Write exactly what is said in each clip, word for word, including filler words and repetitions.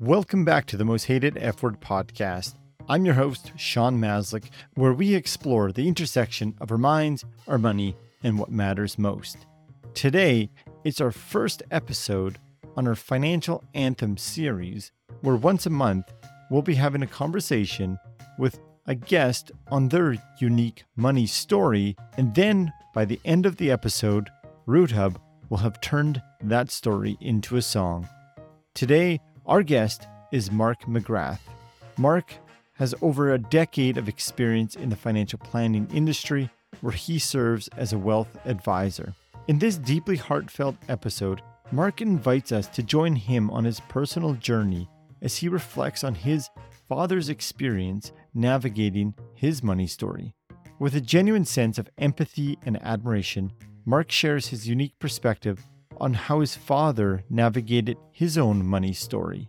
Welcome back to the Most Hated F Word Podcast. I'm your host, Sean Maslick, where we explore the intersection of our minds, our money, and what matters most. Today, it's our first episode on our Financial Anthem series, where once a month, we'll be having a conversation with a guest on their unique money story. And then by the end of the episode, RootHub will have turned that story into a song. Today, our guest is Mark McGrath. Mark has over a decade of experience in the financial planning industry, where he serves as a wealth advisor. In this deeply heartfelt episode, Mark invites us to join him on his personal journey as he reflects on his father's experience navigating his money story. With a genuine sense of empathy and admiration, Mark shares his unique perspective on how his father navigated his own money story.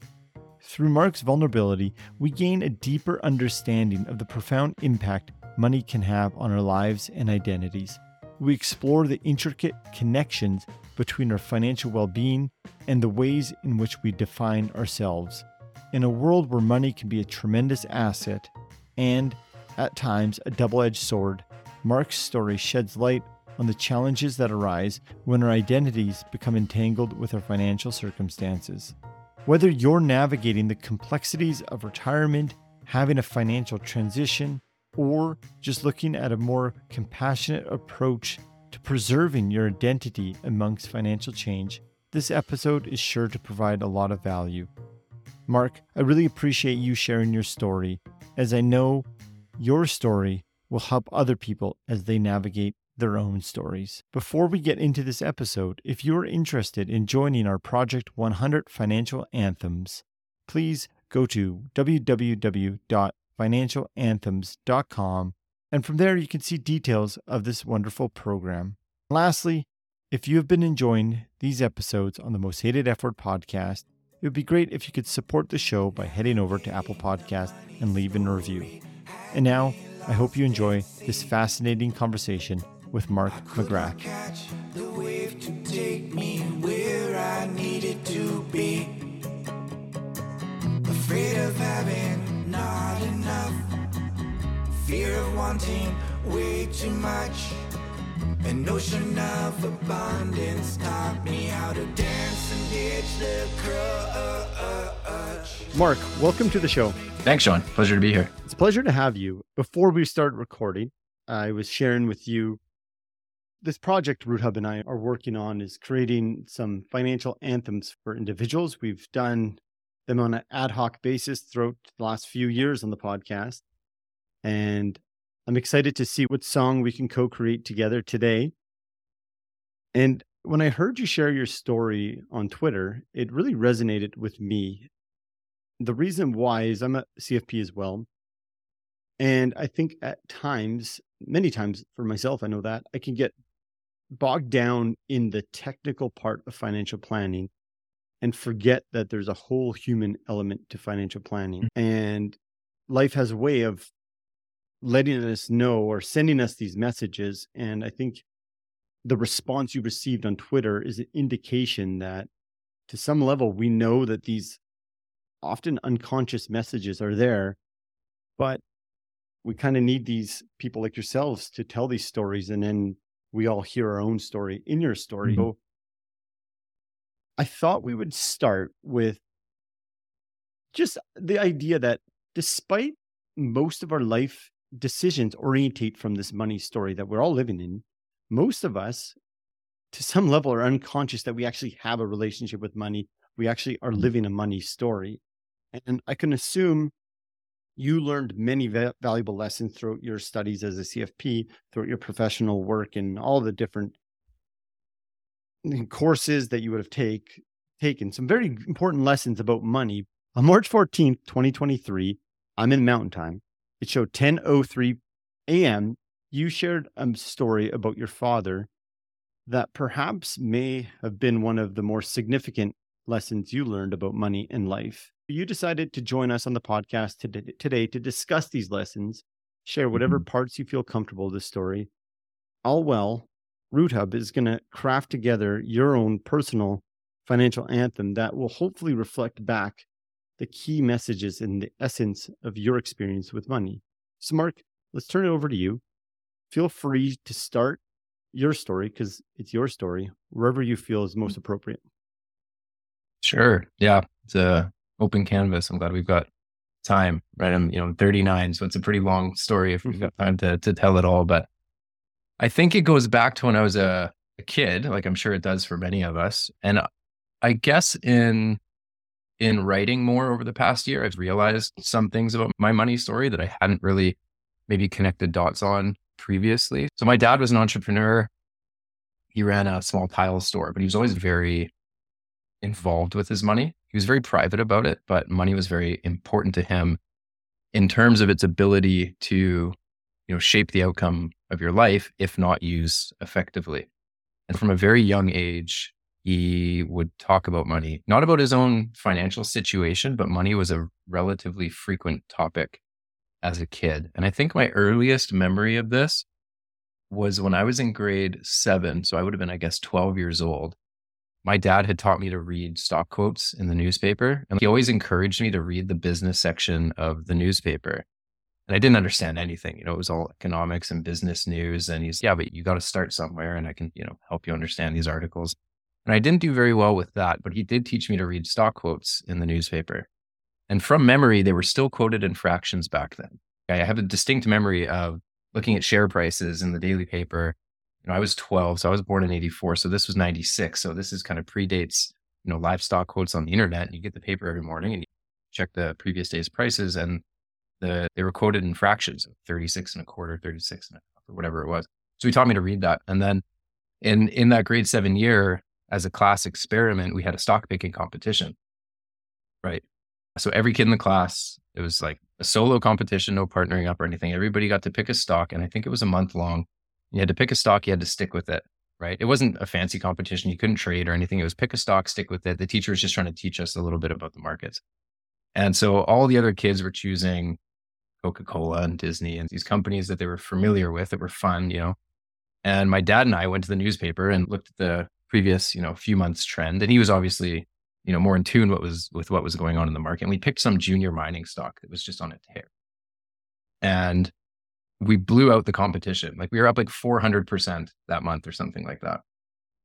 Through Mark's vulnerability, we gain a deeper understanding of the profound impact money can have on our lives and identities. We explore the intricate connections between our financial well-being and the ways in which we define ourselves. In a world where money can be a tremendous asset and, at times, a double-edged sword, Mark's story sheds light on the challenges that arise when our identities become entangled with our financial circumstances. Whether you're navigating the complexities of retirement, having a financial transition, or just looking at a more compassionate approach to preserving your identity amongst financial change, this episode is sure to provide a lot of value. Mark, I really appreciate you sharing your story, as I know your story will help other people as they navigate their own stories. Before we get into this episode, if you're interested in joining our Project one hundred Financial Anthems, please go to w w w dot financial anthems dot com, and from there you can see details of this wonderful program. Lastly, if you have been enjoying these episodes on the Most Hated F Word Podcast, it would be great if you could support the show by heading over to Apple Podcasts and leaving a review. And now, I hope you enjoy this fascinating conversation with Mark McGrath. Catch the wave to take me where I needed to be. Afraid of having not enough. Fear of wanting way too much. An ocean of abundance taught me how to dance and ditch the crutch. Mark, welcome to the show. Thanks, Sean. Pleasure to be here. It's a pleasure to have you. Before we start recording, I was sharing with you this project RootHub and I are working on is creating some financial anthems for individuals. We've done them on an ad hoc basis throughout the last few years on the podcast. And I'm excited to see what song we can co-create together today. And when I heard you share your story on Twitter, it really resonated with me. The reason why is I'm a C F P as well. And I think at times, many times for myself, I know that I can get bogged down in the technical part of financial planning and forget that there's a whole human element to financial planning. Mm-hmm. And life has a way of letting us know or sending us these messages. And I think the response you received on Twitter is an indication that to some level, we know that these often unconscious messages are there, but we kind of need these people like yourselves to tell these stories. And then we all hear our own story in your story. Mm-hmm. So I thought we would start with just the idea that despite most of our life decisions orientate from this money story that we're all living in, most of us to some level are unconscious that we actually have a relationship with money. We actually are living a money story. And I can assume you learned many va- valuable lessons throughout your studies as a C F P, throughout your professional work and all the different courses that you would have take, taken. Some very important lessons about money. On March fourteenth, twenty twenty-three, I'm in Mountain Time. It showed ten oh three a.m. You shared a story about your father that perhaps may have been one of the more significant lessons you learned about money and life. You decided to join us on the podcast today, today to discuss these lessons, share whatever mm-hmm. parts you feel comfortable of this story. All well, RootHub is going to craft together your own personal financial anthem that will hopefully reflect back the key messages and the essence of your experience with money. So Mark, let's turn it over to you. Feel free to start your story, because it's your story, wherever you feel is most appropriate. Sure. Yeah. It's a open canvas. I'm glad we've got time, right? I'm, you know, I'm thirty-nine, so it's a pretty long story if we've got time to to tell it all. But I think it goes back to when I was a, a kid, like I'm sure it does for many of us. And I guess in in writing more over the past year, I've realized some things about my money story that I hadn't really maybe connected dots on previously. So my dad was an entrepreneur. He ran a small tile store, but he was always very involved with his money. He was very private about it, but money was very important to him in terms of its ability to, you know, shape the outcome of your life, if not used effectively. And from a very young age, he would talk about money, not about his own financial situation, but money was a relatively frequent topic as a kid. And I think my earliest memory of this was when I was in grade seven. So I would have been, I guess, twelve years old. My dad had taught me to read stock quotes in the newspaper, and he always encouraged me to read the business section of the newspaper. And I didn't understand anything, you know, it was all economics and business news. And he's, yeah, but you got to start somewhere and I can, you know, help you understand these articles. And I didn't do very well with that, but he did teach me to read stock quotes in the newspaper. And from memory, they were still quoted in fractions back then. I have a distinct memory of looking at share prices in the daily paper. You know, I was twelve, so I was born in eighty-four. So this was ninety-six. So this is kind of predates, you know, live stock quotes on the internet. And you get the paper every morning and you check the previous day's prices, and the they were quoted in fractions of thirty-six and a quarter, thirty-six and a half, or whatever it was. So he taught me to read that. And then in in that grade seven year, as a class experiment, we had a stock picking competition. Right. So every kid in the class, it was like a solo competition, no partnering up or anything. Everybody got to pick a stock, and I think it was a month long. You had to pick a stock, you had to stick with it, right? It wasn't a fancy competition. You couldn't trade or anything. It was pick a stock, stick with it. The teacher was just trying to teach us a little bit about the markets. And so all the other kids were choosing Coca-Cola and Disney and these companies that they were familiar with that were fun, you know? And my dad and I went to the newspaper and looked at the previous, you know, few months trend. And he was obviously, you know, more in tune what was with what was going on in the market. And we picked some junior mining stock that was just on a tear. And we blew out the competition. Like we were up like four hundred percent that month or something like that.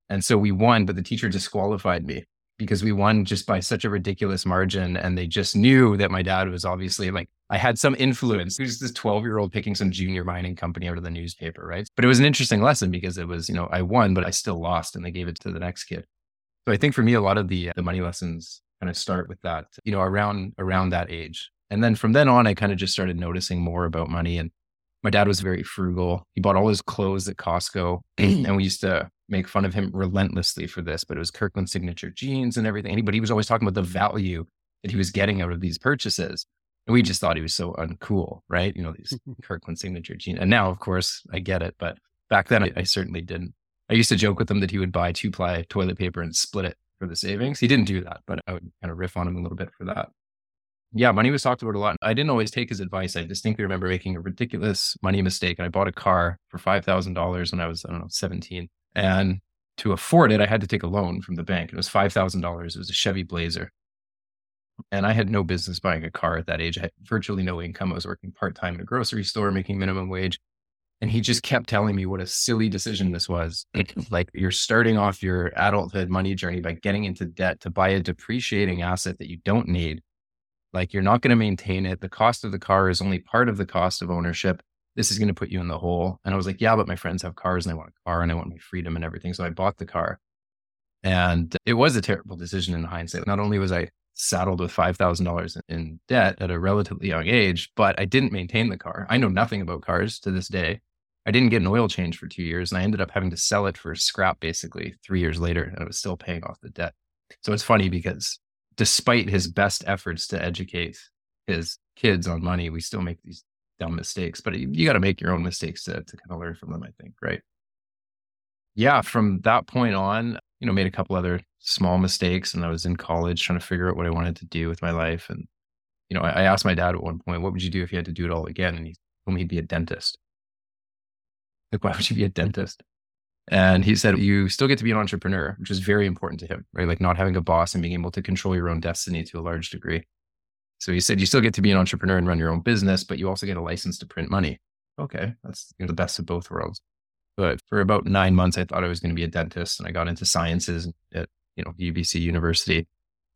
And so we won, but the teacher disqualified me because we won just by such a ridiculous margin. And they just knew that my dad was obviously like, I had some influence. He was this twelve year old picking some junior mining company out of the newspaper, right? But it was an interesting lesson because it was, you know, I won, but I still lost, and they gave it to the next kid. So I think for me, a lot of the, the money lessons kind of start with that, you know, around, around that age. And then from then on, I kind of just started noticing more about money. And my dad was very frugal. He bought all his clothes at Costco, and we used to make fun of him relentlessly for this, but it was Kirkland Signature jeans and everything. But he was always talking about the value that he was getting out of these purchases. And we just thought he was so uncool, right? You know, these Kirkland Signature jeans. And now, of course, I get it. But back then, I, I certainly didn't. I used to joke with him that he would buy two-ply toilet paper and split it for the savings. He didn't do that, but I would kind of riff on him a little bit for that. Yeah, money was talked about a lot. I didn't always take his advice. I distinctly remember making a ridiculous money mistake. And I bought a car for five thousand dollars when I was, I don't know, seventeen. And to afford it, I had to take a loan from the bank. It was five thousand dollars. It was a Chevy Blazer. And I had no business buying a car at that age. I had virtually no income. I was working part-time at a grocery store, making minimum wage. And he just kept telling me what a silly decision this was. Like, you're starting off your adulthood money journey by getting into debt to buy a depreciating asset that you don't need. Like, you're not going to maintain it. The cost of the car is only part of the cost of ownership. This is going to put you in the hole. And I was like, yeah, but my friends have cars and I want a car and I want my freedom and everything. So I bought the car. And it was a terrible decision in hindsight. Not only was I saddled with five thousand dollars in debt at a relatively young age, but I didn't maintain the car. I know nothing about cars to this day. I didn't get an oil change for two years and I ended up having to sell it for scrap basically three years later. And I was still paying off the debt. So it's funny because despite his best efforts to educate his kids on money, we still make these dumb mistakes, but you, you got to make your own mistakes to, to kind of learn from them, I think. Right. Yeah. From that point on, you know, made a couple other small mistakes, and I was in college trying to figure out what I wanted to do with my life. And, you know, I, I asked my dad at one point, what would you do if you had to do it all again? And he told me he'd be a dentist. Like, why would you be a dentist? And he said, you still get to be an entrepreneur, which is very important to him, right? Like not having a boss and being able to control your own destiny to a large degree. So he said, you still get to be an entrepreneur and run your own business, but you also get a license to print money. Okay, that's you know, the best of both worlds. But for about nine months, I thought I was going to be a dentist, and I got into sciences at you know U B C University.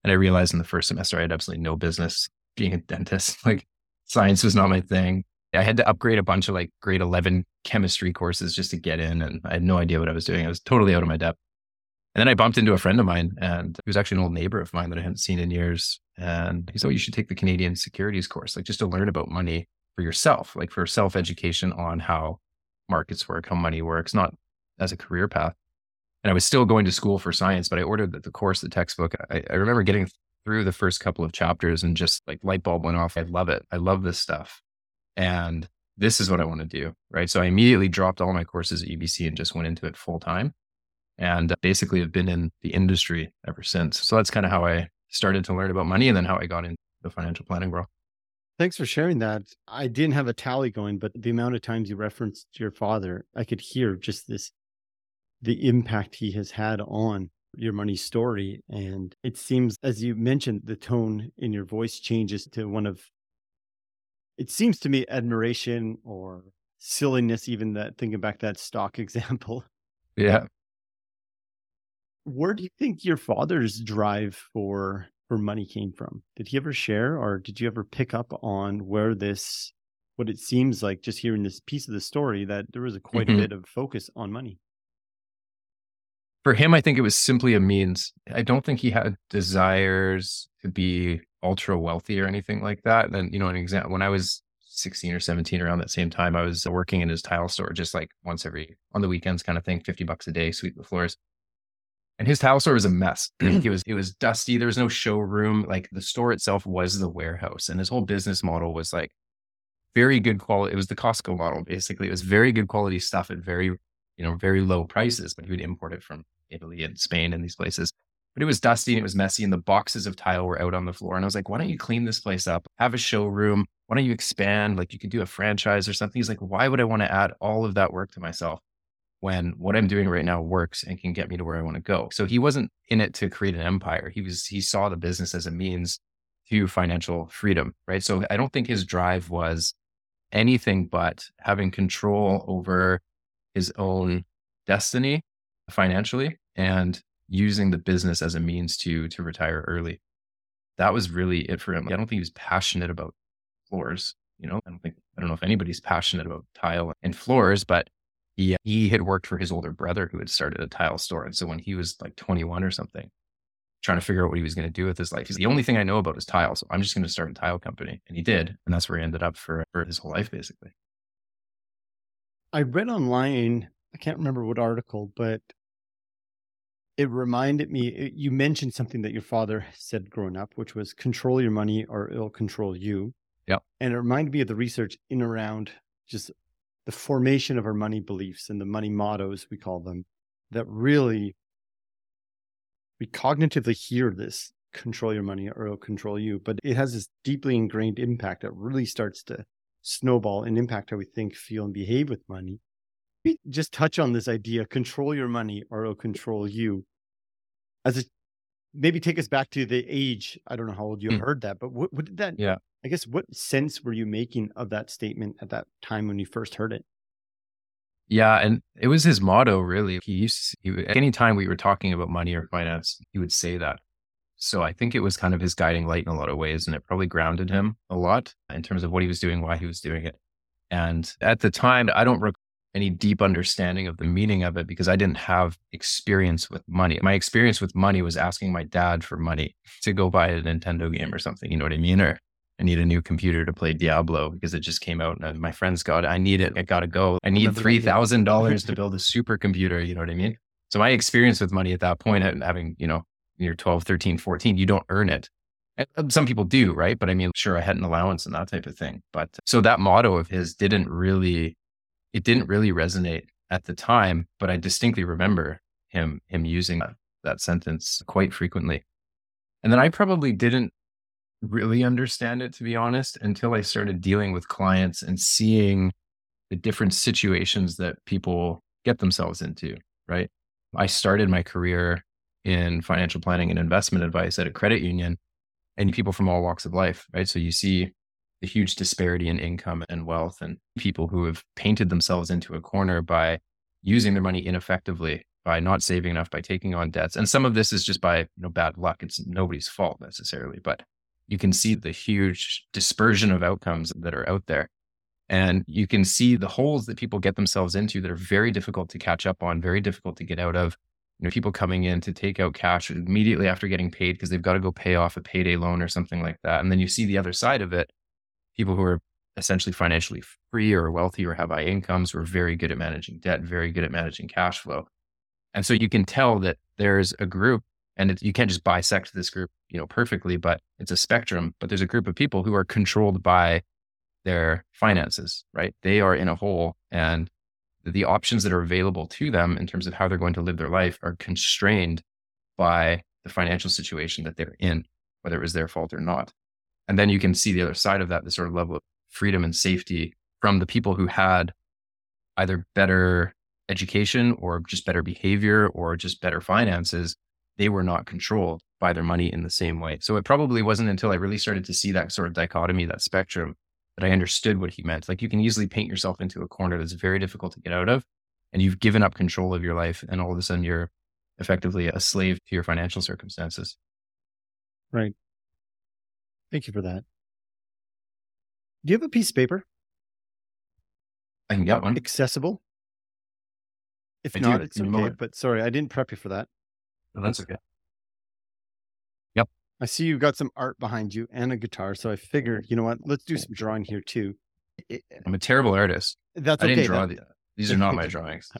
And I realized in the first semester, I had absolutely no business being a dentist. Like science was not my thing. I had to upgrade a bunch of like grade eleven chemistry courses just to get in. And I had no idea what I was doing. I was totally out of my depth. And then I bumped into a friend of mine, and he was actually an old neighbor of mine that I hadn't seen in years. And he said, oh, you should take the Canadian Securities course, like just to learn about money for yourself, like for self-education on how markets work, how money works, not as a career path. And I was still going to school for science, but I ordered the, the course, the textbook. I, I remember getting through the first couple of chapters and just like light bulb went off. I love it. I love this stuff. And this is what I want to do, right? So I immediately dropped all my courses at U B C and just went into it full time. And basically have been in the industry ever since. So that's kind of how I started to learn about money and then how I got into the financial planning world. Thanks for sharing that. I didn't have a tally going, but the amount of times you referenced your father, I could hear just this, the impact he has had on your money story. And it seems, as you mentioned, the tone in your voice changes to one of, it seems to me, admiration or silliness, even that thinking back that stock example. Yeah. Where do you think your father's drive for, for money came from? Did he ever share, or did you ever pick up on where this, what it seems like just hearing this piece of the story, that there was a quite mm-hmm. a bit of focus on money? For him, I think it was simply a means. I don't think he had desires to be ultra wealthy or anything like that. And, you know, an example, when I was sixteen or seventeen, around that same time, I was working in his tile store, just like once every, on the weekends kind of thing, fifty bucks a day, sweep the floors. And his tile store was a mess. It was, it was dusty. There was no showroom. Like the store itself was the warehouse. And his whole business model was like very good quality. It was the Costco model, basically. It was very good quality stuff at very, you know, very low prices, but he would import it from Italy and Spain and these places. But it was dusty and it was messy, and the boxes of tile were out on the floor. And I was like, why don't you clean this place up? Have a showroom. Why don't you expand? Like you could do a franchise or something. He's like, why would I want to add all of that work to myself when what I'm doing right now works and can get me to where I want to go? So he wasn't in it to create an empire. He was, he saw the business as a means to financial freedom, right? So I don't think his drive was anything but having control over his own destiny financially and using the business as a means to, to retire early. That was really it for him. Like, I don't think he was passionate about floors, you know, I don't think, I don't know if anybody's passionate about tile and floors, but He, he had worked for his older brother who had started a tile store. And so when he was like twenty-one or something, trying to figure out what he was going to do with his life, he's like, the only thing I know about is tile. So I'm just going to start a tile company. And he did. And that's where he ended up for, for his whole life, basically. I read online, I can't remember what article, but it reminded me, it, you mentioned something that your father said growing up, which was control your money or it'll control you. Yeah. And it reminded me of the research in around just the formation of our money beliefs and the money mottos, we call them, that really, we cognitively hear this, control your money or it'll control you, but it has this deeply ingrained impact that really starts to snowball and impact how we think, feel, and behave with money. We just touch on this idea, control your money or it'll control you. As a, maybe take us back to the age, I don't know how old you mm. heard that, but what, what did that... Yeah. I guess what sense were you making of that statement at that time when you first heard it? Yeah, and it was his motto, really. He used to, he, anytime we were talking about money or finance, he would say that. So I think it was kind of his guiding light in a lot of ways, and it probably grounded him a lot in terms of what he was doing, why he was doing it. And at the time, I don't recall any deep understanding of the meaning of it because I didn't have experience with money. My experience with money was asking my dad for money to go buy a Nintendo game or something, you know what I mean? Or I need a new computer to play Diablo because it just came out and my friends got it. I need it. I got to go. I need three thousand dollars to build a supercomputer. You know what I mean? So my experience with money at that point, having, you know, you're twelve, thirteen, fourteen, you don't earn it. And some people do, right? But I mean, sure, I had an allowance and that type of thing. But so that motto of his didn't really, it didn't really resonate at the time, but I distinctly remember him, him using that, that sentence quite frequently. And then I probably didn't really understand it, to be honest, until I started dealing with clients and seeing the different situations that people get themselves into, right? I started my career in financial planning and investment advice at a credit union. and people from all walks of life, right? So you see the huge disparity in income and wealth, and people who have painted themselves into a corner by using their money ineffectively, by not saving enough, by taking on debts. And some of this is just by, you know, bad luck. It's nobody's fault necessarily, but you can see the huge dispersion of outcomes that are out there. And you can see the holes that people get themselves into that are very difficult to catch up on, very difficult to get out of. You know, people coming in to take out cash immediately after getting paid because they've got to go pay off a payday loan or something like that. And then you see the other side of it, people who are essentially financially free or wealthy or have high incomes who are very good at managing debt, very good at managing cash flow. And so you can tell that there's a group, and it, you can't just bisect this group, you know, perfectly, but it's a spectrum. But there's a group of people who are controlled by their finances, right? They are in a hole, and the options that are available to them in terms of how they're going to live their life are constrained by the financial situation that they're in, whether it was their fault or not. And then you can see the other side of that, the sort of level of freedom and safety from the people who had either better education or just better behavior or just better finances. They were not controlled by their money in the same way. So it probably wasn't until I really started to see that sort of dichotomy, that spectrum, that I understood what he meant. Like, you can easily paint yourself into a corner that's very difficult to get out of, and you've given up control of your life, and all of a sudden you're effectively a slave to your financial circumstances. Right. Thank you for that. Do you have a piece of paper? I can get one. Accessible? If I not, do. It's okay. But sorry, I didn't prep you for that. No, that's okay. Yep. I see you've got some art behind you and a guitar. So I figured, you know what, let's do some drawing here too. It, I'm a terrible artist. That's I okay. I didn't draw that, the, these. Are not my drawings.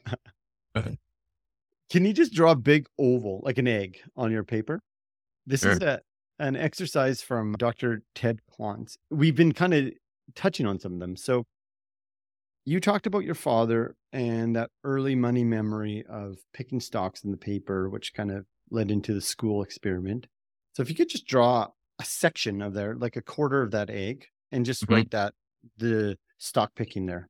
Can you just draw a big oval, like an egg, on your paper? This sure. is a... an exercise from Doctor Ted Klontz. We've been kind of touching on some of them. So you talked about your father and that early money memory of picking stocks in the paper, which kind of led into the school experiment. So if you could just draw a section of there, like a quarter of that egg, and just mm-hmm. write that, the stock picking there.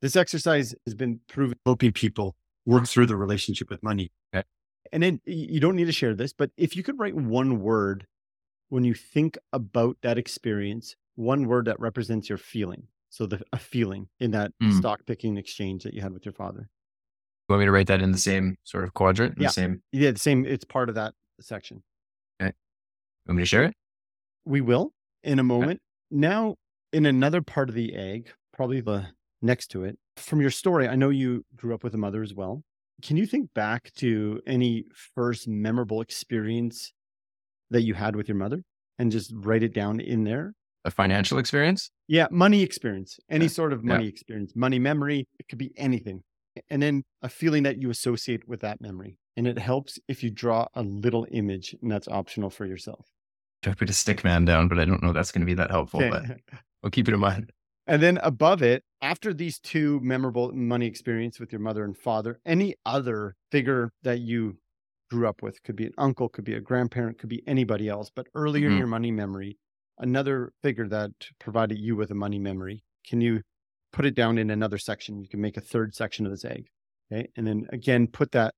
This exercise has been proven helping people work through the relationship with money. Okay. And then you don't need to share this, but if you could write one word when you think about that experience, one word that represents your feeling. So the a feeling in that mm. stock picking exchange that you had with your father. You want me to write that in the same sort of quadrant? Yeah. The same? Yeah, the same. It's part of that section. Okay. Want me to share it? We will in a moment. Okay. Now, in another part of the egg, probably the next to it, from your story, I know you grew up with a mother as well. Can you think back to any first memorable experience that you had with your mother and just write it down in there? A financial experience? Yeah, money experience, any yeah. sort of money yeah. experience, money memory. It could be anything. And then a feeling that you associate with that memory. And it helps if you draw a little image, and that's optional for yourself. I put a stick man down, but I don't know that's going to be that helpful, but I'll keep it in mind. And then above it, after these two memorable money experience with your mother and father, any other figure that you grew up with, could be an uncle, could be a grandparent, could be anybody else, but earlier mm-hmm. in your money memory, another figure that provided you with a money memory, can you put it down in another section? You can make a third section of this egg, okay? And then again, put that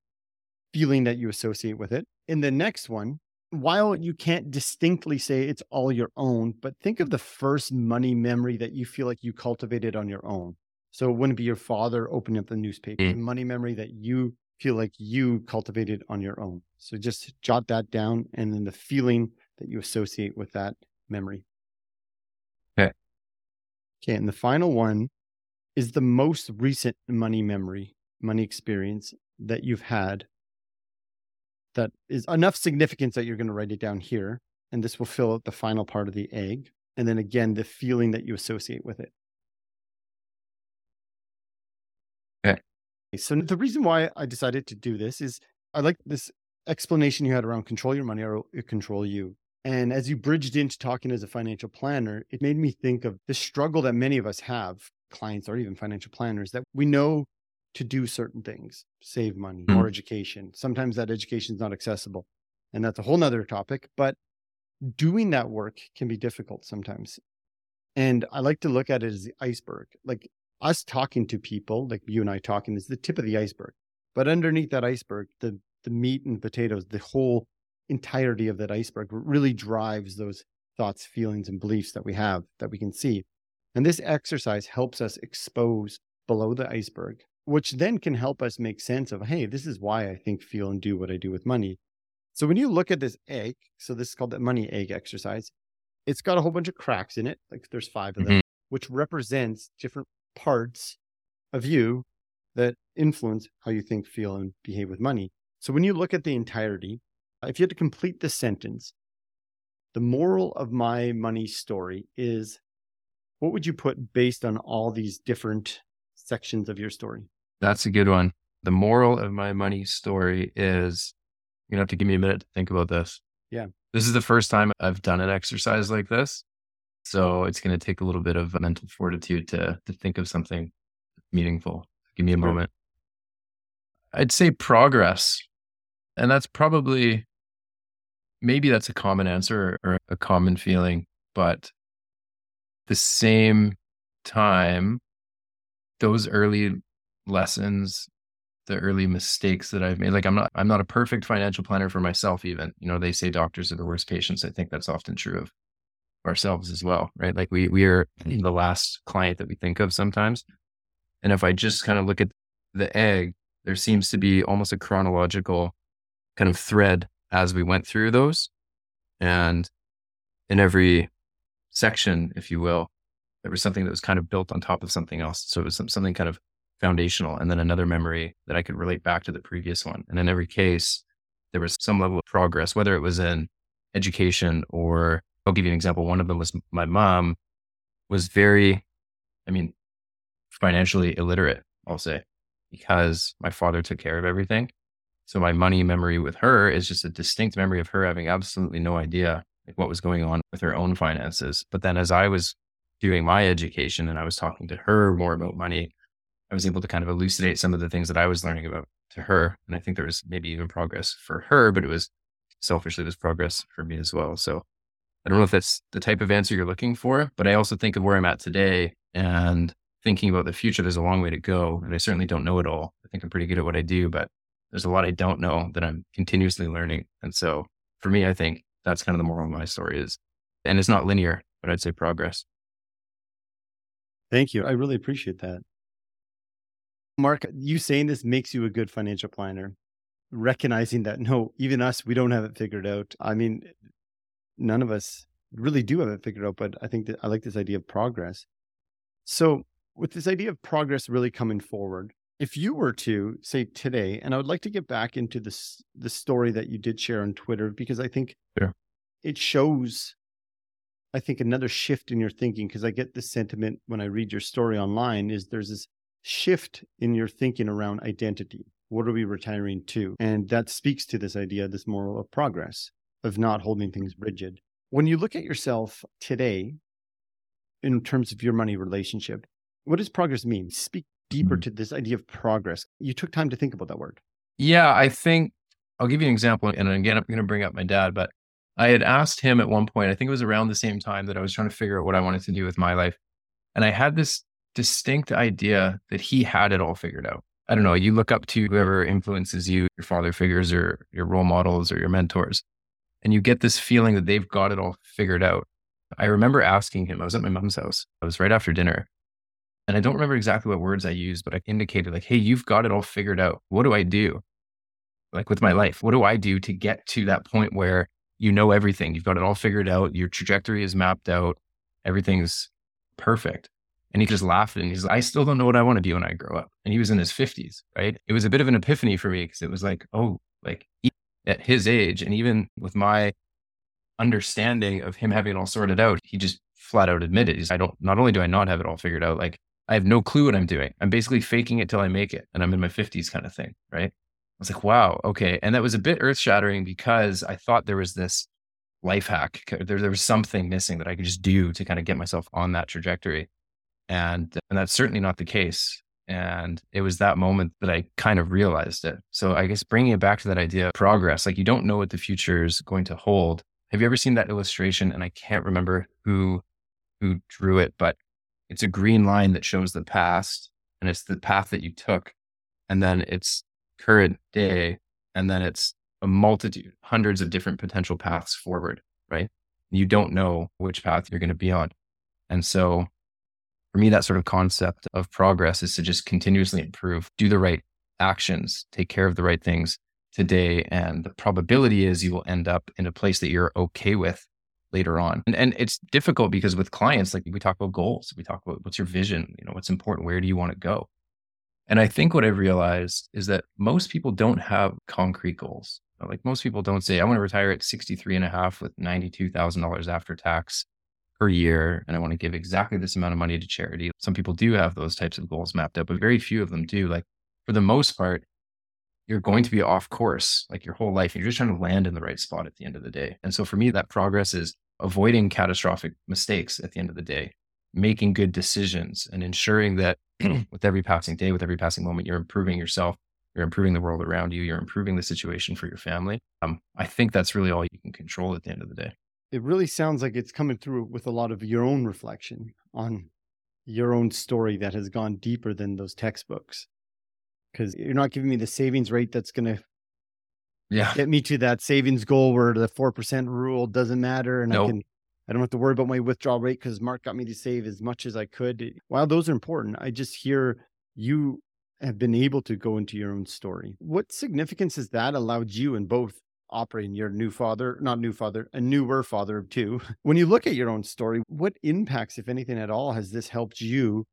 feeling that you associate with it. In the next one, while you can't distinctly say it's all your own, but think of the first money memory that you feel like you cultivated on your own. So it wouldn't be your father opening up the newspaper, mm. the money memory that you feel like you cultivated on your own. So just jot that down, and then the feeling that you associate with that memory. Okay. Okay. And the final one is the most recent money memory, money experience that you've had. That is enough significance that you're going to write it down here. And this will fill out the final part of the egg. And then again, the feeling that you associate with it. Okay. So the reason why I decided to do this is I like this explanation you had around control your money or control you. And as you bridged into talking as a financial planner, it made me think of the struggle that many of us have, clients or even financial planners, that we know to do certain things, save money, more mm. education. Sometimes that education is not accessible. And that's a whole nother topic, but doing that work can be difficult sometimes. And I like to look at it as the iceberg. Like us talking to people, like you and I talking, is the tip of the iceberg. But underneath that iceberg, the the meat and potatoes, the whole entirety of that iceberg really drives those thoughts, feelings, and beliefs that we have that we can see. And this exercise helps us expose below the iceberg, which then can help us make sense of, hey, this is why I think, feel, and do what I do with money. So when you look at this egg, so this is called the money egg exercise, it's got a whole bunch of cracks in it, like there's five of them, mm-hmm. which represents different parts of you that influence how you think, feel, and behave with money. So when you look at the entirety, if you had to complete this sentence, the moral of my money story is, what would you put based on all these different sections of your story? That's a good one. The moral of my money story is, you're going to have to give me a minute to think about this. Yeah. This is the first time I've done an exercise like this. So it's going to take a little bit of mental fortitude to to think of something meaningful. Give me a moment. I'd say progress. And that's probably, maybe that's a common answer or a common feeling, but the same time, those early lessons, the early mistakes that I've made, like I'm not, I'm not a perfect financial planner for myself even, you know, they say doctors are the worst patients. I think that's often true of ourselves as well, right? Like we, we are the last client that we think of sometimes. And if I just kind of look at the egg, there seems to be almost a chronological kind of thread as we went through those. And in every section, if you will, there was something that was kind of built on top of something else. So it was some, something kind of foundational. And then another memory that I could relate back to the previous one. And in every case, there was some level of progress, whether it was in education or, I'll give you an example. One of them was my mom was very, I mean, financially illiterate, I'll say, because my father took care of everything. So my money memory with her is just a distinct memory of her having absolutely no idea like what was going on with her own finances. But then as I was doing my education and I was talking to her more about money, I was able to kind of elucidate some of the things that I was learning about to her. And I think there was maybe even progress for her, but it was selfishly, it was progress for me as well. So I don't know if that's the type of answer you're looking for, but I also think of where I'm at today and thinking about the future. There's a long way to go. And I certainly don't know it all. I think I'm pretty good at what I do, but there's a lot I don't know that I'm continuously learning. And so for me, I think that's kind of the moral of my story is, and it's not linear, but I'd say progress. Thank you. I really appreciate that. Mark, you saying this makes you a good financial planner, recognizing that, no, even us, we don't have it figured out. I mean, none of us really do have it figured out, but I think that I like this idea of progress. So with this idea of progress really coming forward, if you were to say today, and I would like to get back into this, the story that you did share on Twitter, because I think yeah. it shows, I think, another shift in your thinking, because I get the sentiment when I read your story online is there's this shift in your thinking around identity. What are we retiring to? And that speaks to this idea, this moral of progress, of not holding things rigid. When you look at yourself today, in terms of your money relationship, what does progress mean? Speak deeper to this idea of progress. You took time to think about that word. Yeah, I think I'll give you an example. And again, I'm going to bring up my dad, but I had asked him at one point, I think it was around the same time that I was trying to figure out what I wanted to do with my life. And I had this distinct idea that he had it all figured out. I don't know. You look up to whoever influences you, your father figures or your role models or your mentors, and you get this feeling that they've got it all figured out. I remember asking him, I was at my mom's house. I was right after dinner. And I don't remember exactly what words I used, but I indicated like, hey, you've got it all figured out. What do I do? Like with my life, what do I do to get to that point where you know everything? You've got it all figured out. Your trajectory is mapped out. Everything's perfect. And he just laughed and he's like, I still don't know what I want to do when I grow up. And he was in his fifties, right? It was a bit of an epiphany for me because it was like, oh, like at his age and even with my understanding of him having it all sorted out, he just flat out admitted, he's, I don't, not only do I not have it all figured out, like I have no clue what I'm doing. I'm basically faking it till I make it. And I'm in my fifties kind of thing, right? I was like, wow, okay. And that was a bit earth shattering because I thought there was this life hack. There, there was something missing that I could just do to kind of get myself on that trajectory. And, and that's certainly not the case. And it was that moment that I kind of realized it. So I guess bringing it back to that idea of progress, like you don't know what the future is going to hold. Have you ever seen that illustration? And I can't remember who, who drew it, but it's a green line that shows the past and it's the path that you took. And then it's current day And then it's a multitude, hundreds of different potential paths forward, right? You don't know which path you're going to be on. And so for me, that sort of concept of progress is to just continuously improve, do the right actions, take care of the right things today. And the probability is you will end up in a place that you're okay with later on. And, and it's difficult because with clients, like we talk about goals, we talk about what's your vision, you know, what's important, where do you want to go? And I think what I've realized is that most people don't have concrete goals. Like most people don't say, I want to retire at sixty-three and a half with ninety-two thousand dollars after tax per year. And I want to give exactly this amount of money to charity. Some people do have those types of goals mapped out, but very few of them do. Like for the most part, you're going to be off course like your whole life. You're just trying to land in the right spot at the end of the day. And so for me, that progress is avoiding catastrophic mistakes at the end of the day, making good decisions and ensuring that with every passing day, with every passing moment, you're improving yourself, you're improving the world around you, you're improving the situation for your family. Um, I think that's really all you can control at the end of the day. It really sounds like it's coming through with a lot of your own reflection on your own story that has gone deeper than those textbooks. Because you're not giving me the savings rate that's going to yeah. get me to that savings goal where the four percent rule doesn't matter. And nope. I can, I don't have to worry about my withdrawal rate because Mark got me to save as much as I could. While those are important, I just hear you have been able to go into your own story. What significance has that allowed you in both operating your new father, not new father, a newer father of two? When you look at your own story, what impacts, if anything at all, has this helped you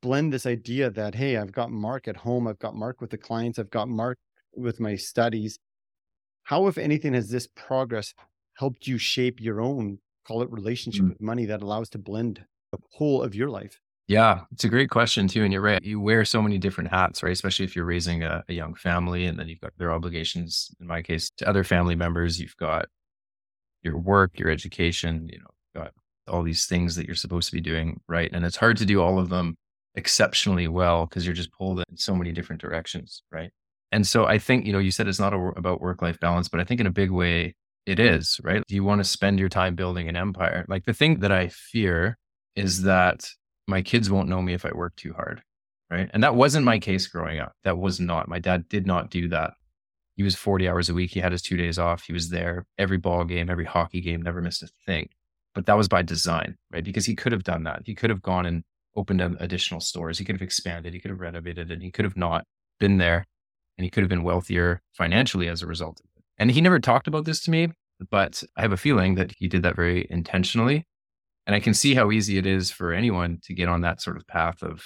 blend this idea that, hey, I've got Mark at home, I've got Mark with the clients, I've got Mark with my studies. How, if anything, has this progress helped you shape your own, call it relationship mm-hmm. with money that allows to blend the whole of your life? Yeah, it's a great question too. And you're right. You wear so many different hats, right? Especially if you're raising a, a young family and then you've got their obligations, in my case, to other family members, you've got your work, your education, you know, you've got all these things that you're supposed to be doing, right? And it's hard to do all of them exceptionally well because you're just pulled in so many different directions, right? And so I think, you know, you said it's not a, about work-life balance, but I think in a big way it is, right? You want to spend your time building an empire. Like the thing that I fear is that my kids won't know me if I work too hard, right? And that wasn't my case growing up. That was not. My dad did not do that. He was forty hours a week. He had his two days off. He was there every ball game, every hockey game, never missed a thing. But that was by design, right? Because he could have done that. He could have gone and opened up additional stores. He could have expanded. He could have renovated and he could have not been there. And he could have been wealthier financially as a result of it. And he never talked about this to me, but I have a feeling that he did that very intentionally. And I can see how easy it is for anyone to get on that sort of path of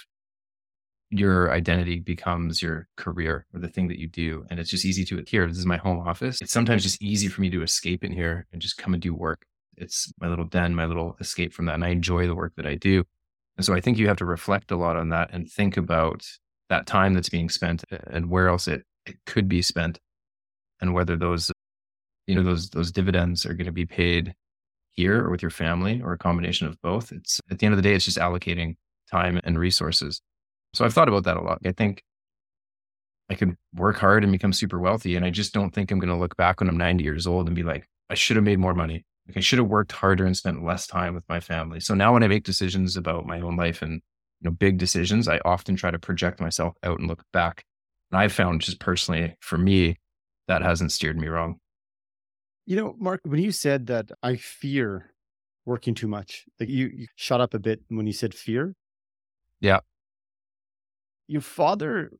your identity becomes your career or the thing that you do. And it's just easy to adhere. This is my home office. It's sometimes just easy for me to escape in here and just come and do work. It's my little den, my little escape from that. And I enjoy the work that I do. And so I think you have to reflect a lot on that and think about that time that's being spent and where else it, it could be spent and whether those, you know, those, those dividends are going to be paid here or with your family or a combination of both. It's at the end of the day, it's just allocating time and resources. So I've thought about that a lot. I think I could work hard and become super wealthy. And I just don't think I'm going to look back when I'm ninety years old and be like, I should have made more money. Like I should have worked harder and spent less time with my family. So now when I make decisions about my own life and, you know, big decisions, I often try to project myself out and look back. And I've found just personally for me, that hasn't steered me wrong. You know, Mark, when you said that I fear working too much, like you, you shot up a bit when you said fear. Yeah. Your father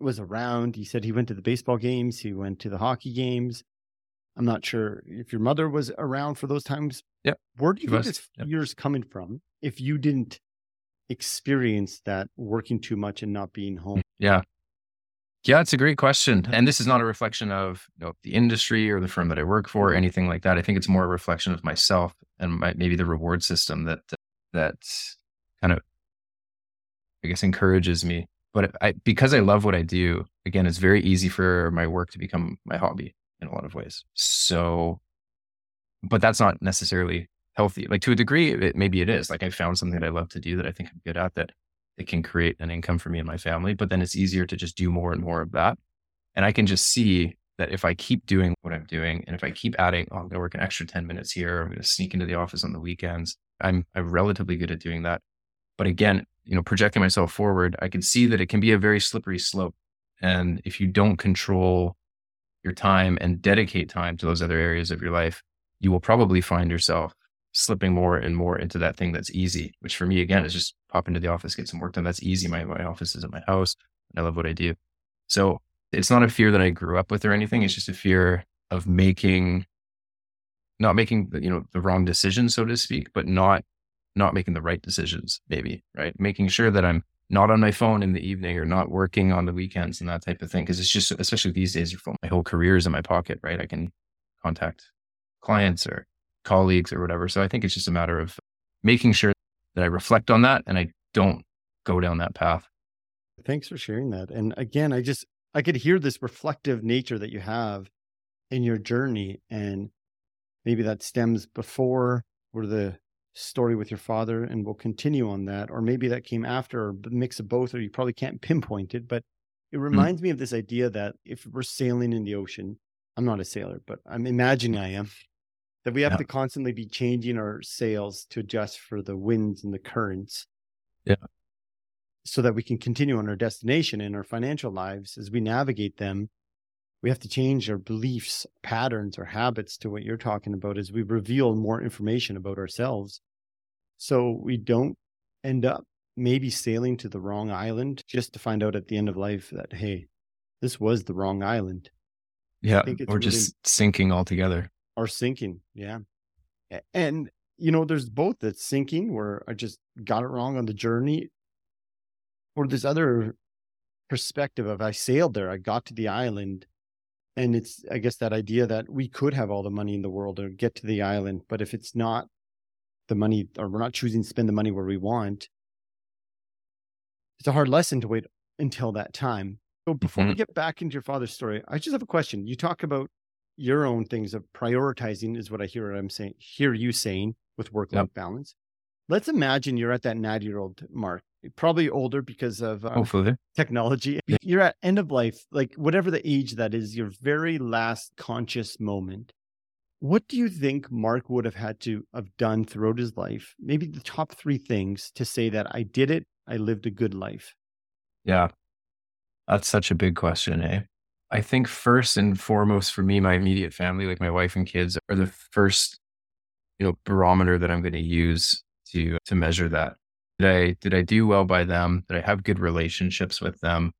was around. He said he went to the baseball games. He went to the hockey games. I'm not sure if your mother was around for those times. Yeah. Where do you think this fear's coming from if you didn't experience that working too much and not being home? Yeah. Yeah, it's a great question. And this is not a reflection of you know, the industry or the firm that I work for or anything like that. I think it's more a reflection of myself and my, maybe the reward system that, that kind of, I guess, encourages me. But I, because I love what I do, again, it's very easy for my work to become my hobby in a lot of ways. So, but that's not necessarily healthy. Like to a degree, it, maybe it is. Like I found something that I love to do that I think I'm good at that it can create an income for me and my family, but then it's easier to just do more and more of that. And I can just see that if I keep doing what I'm doing and if I keep adding, oh, I'm going to work an extra ten minutes here, I'm going to sneak into the office on the weekends. I'm, I'm relatively good at doing that. But again, you know, projecting myself forward, I can see that it can be a very slippery slope. And if you don't control your time and dedicate time to those other areas of your life, you will probably find yourself slipping more and more into that thing that's easy, which for me, again, is just pop into the office, get some work done. That's easy. My, my office is at my house and I love what I do. So it's not a fear that I grew up with or anything. It's just a fear of making, not making, you know, the wrong decision, so to speak, but not, not making the right decisions, maybe, right? Making sure that I'm not on my phone in the evening or not working on the weekends and that type of thing. Cause it's just, especially these days, your phone, my whole career is in my pocket, right? I can contact clients or colleagues or whatever. So I think it's just a matter of making sure that I reflect on that and I don't go down that path. Thanks for sharing that. And again, I just, I could hear this reflective nature that you have in your journey. And maybe that stems before or the story with your father, and we'll continue on that. Or maybe that came after, or a mix of both, or you probably can't pinpoint it. But it reminds mm-hmm. me of this idea that if we're sailing in the ocean, I'm not a sailor, but I'm imagining I am, that we have yeah. to constantly be changing our sails to adjust for the winds and the currents. Yeah. So that we can continue on our destination in our financial lives as we navigate them. We have to change our beliefs, patterns, or habits to what you're talking about as we reveal more information about ourselves. So we don't end up maybe sailing to the wrong island just to find out at the end of life that, hey, this was the wrong island. Yeah. Or just really... sinking altogether. Or sinking. Yeah. And, you know, there's both that sinking where I just got it wrong on the journey, or this other perspective of I sailed there, I got to the island. And it's, I guess, that idea that we could have all the money in the world or get to the island, but if it's not the money, or we're not choosing to spend the money where we want, it's a hard lesson to wait until that time. So before mm-hmm. we get back into your father's story, I just have a question. You talk about your own things of prioritizing is what I hear I'm saying, hear you saying with work-life yep. balance. Let's imagine you're at that ninety-year-old mark, probably older because of uh, Hopefully. technology. Yeah. You're at end of life, like whatever the age that is, your very last conscious moment. What do you think Mark would have had to have done throughout his life? Maybe the top three things to say that I did it, I lived a good life. Yeah, that's such a big question, eh? I think first and foremost for me, my immediate family, like my wife and kids, are the first, you know, barometer that I'm going to use to to measure that. Did I did I do well by them? Did I have good relationships with them?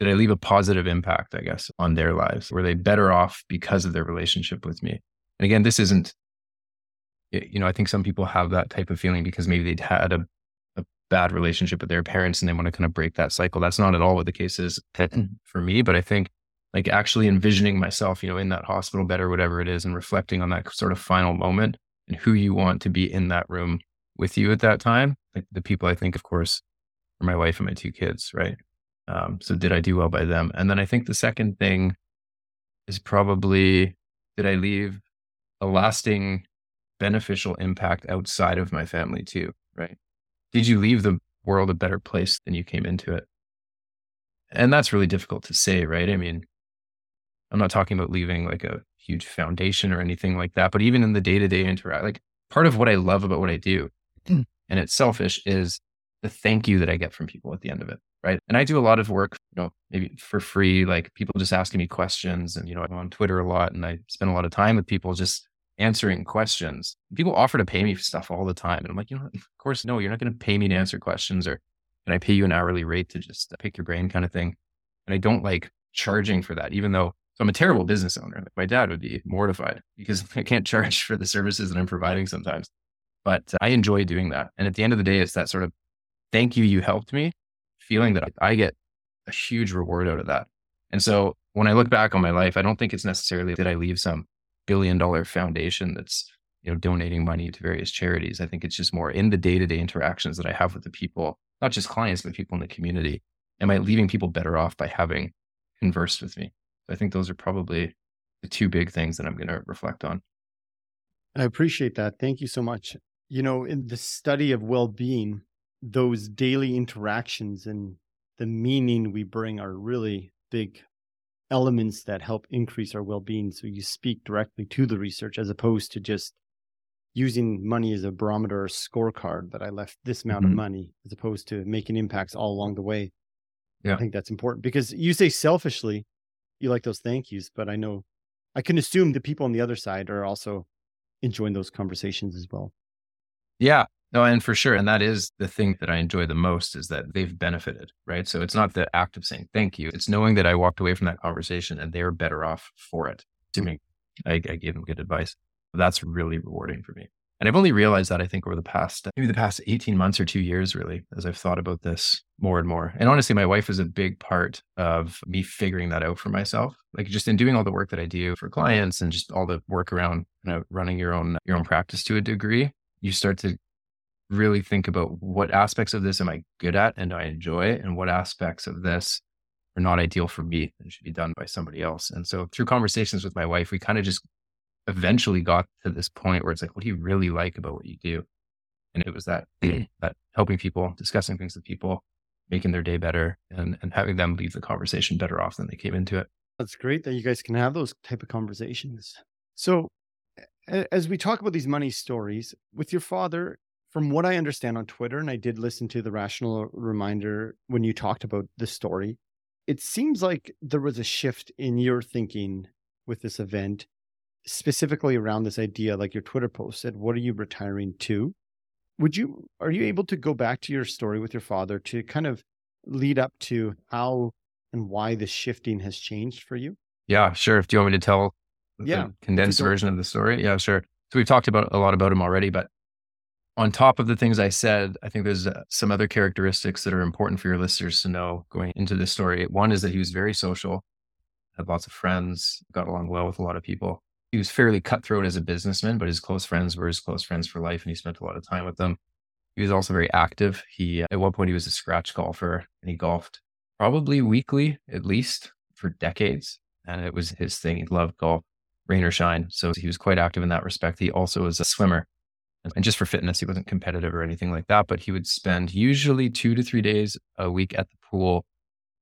Did I leave a positive impact, I guess, on their lives? Were they better off because of their relationship with me? And again, this isn't, you know, I think some people have that type of feeling because maybe they'd had a, a bad relationship with their parents and they want to kind of break that cycle. That's not at all what the case is for me, but I think like actually envisioning myself, you know, in that hospital bed or whatever it is and reflecting on that sort of final moment and who you want to be in that room with you at that time, like the people I think, of course, are my wife and my two kids, right? Um, so did I do well by them? And then I think the second thing is probably, did I leave a lasting beneficial impact outside of my family too, right? Did you leave the world a better place than you came into it? And that's really difficult to say, right? I mean, I'm not talking about leaving like a huge foundation or anything like that, but even in the day-to-day interact, like part of what I love about what I do, and it's selfish, is the thank you that I get from people at the end of it, right? And I do a lot of work, you know, maybe for free, like people just asking me questions, and, you know, I'm on Twitter a lot and I spend a lot of time with people just answering questions. People offer to pay me for stuff all the time. And I'm like, you know, of course, no, you're not going to pay me to answer questions, or can I pay you an hourly rate to just pick your brain kind of thing. And I don't like charging for that, even though so I'm a terrible business owner. Like my dad would be mortified because I can't charge for the services that I'm providing sometimes. But I enjoy doing that. And at the end of the day, it's that sort of thank you, you helped me, feeling that I get a huge reward out of that. And so when I look back on my life, I don't think it's necessarily that I leave some billion dollar foundation that's, you know, donating money to various charities. I think it's just more in the day-to-day interactions that I have with the people, not just clients, but people in the community. Am I leaving people better off by having conversed with me? I think those are probably the two big things that I'm going to reflect on. And I appreciate that. Thank you so much. You know, in the study of well-being, those daily interactions and the meaning we bring are really big elements that help increase our well-being. So you speak directly to the research as opposed to just using money as a barometer or scorecard that I left this amount mm-hmm. of money, as opposed to making impacts all along the way. Yeah. I think that's important because you say selfishly, you like those thank yous, but I know I can assume the people on the other side are also enjoying those conversations as well. Yeah, no, and for sure. And that is the thing that I enjoy the most, is that they've benefited, right? So it's not the act of saying thank you. It's knowing that I walked away from that conversation and they're better off for it. To me, I, I gave them good advice. That's really rewarding for me. And I've only realized that, I think, over the past, maybe the past eighteen months or two years, really, as I've thought about this more and more. And honestly, my wife is a big part of me figuring that out for myself. Like, just in doing all the work that I do for clients and just all the work around, you know, running your own, your own practice to a degree, you start to really think about what aspects of this am I good at and I enjoy, and what aspects of this are not ideal for me and should be done by somebody else. And so through conversations with my wife, we kind of just eventually got to this point where it's like, what do you really like about what you do? And it was that, that helping people, discussing things with people, making their day better, and, and having them leave the conversation better off than they came into it. That's great that you guys can have those type of conversations. So as we talk about these money stories with your father, from what I understand on Twitter, and I did listen to the Rational Reminder when you talked about this story, it seems like there was a shift in your thinking with this event, specifically around this idea, like your Twitter post said, what are you retiring to? Would you, are you able to go back to your story with your father to kind of lead up to how and why the shifting has changed for you? Yeah, sure. Do you want me to tell yeah, the condensed version of the story? Yeah, sure. So we've talked about a lot about him already, but on top of the things I said, I think there's uh, some other characteristics that are important for your listeners to know going into this story. One is that he was very social, had lots of friends, got along well with a lot of people. He was fairly cutthroat as a businessman, but his close friends were his close friends for life, and he spent a lot of time with them. He was also very active. He, at one point, he was a scratch golfer, and he golfed probably weekly, at least, for decades. And it was his thing. He loved golf, rain or shine. So he was quite active in that respect. He also was a swimmer. And just for fitness, he wasn't competitive or anything like that, but he would spend usually two to three days a week at the pool,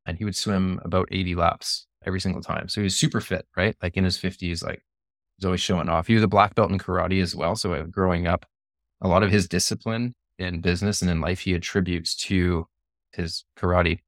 and he would swim about eighty laps every single time. So he was super fit, right? Like in his fifties, like, he's always showing off. He was a black belt in karate as well. So growing up, a lot of his discipline in business and in life, he attributes to his karate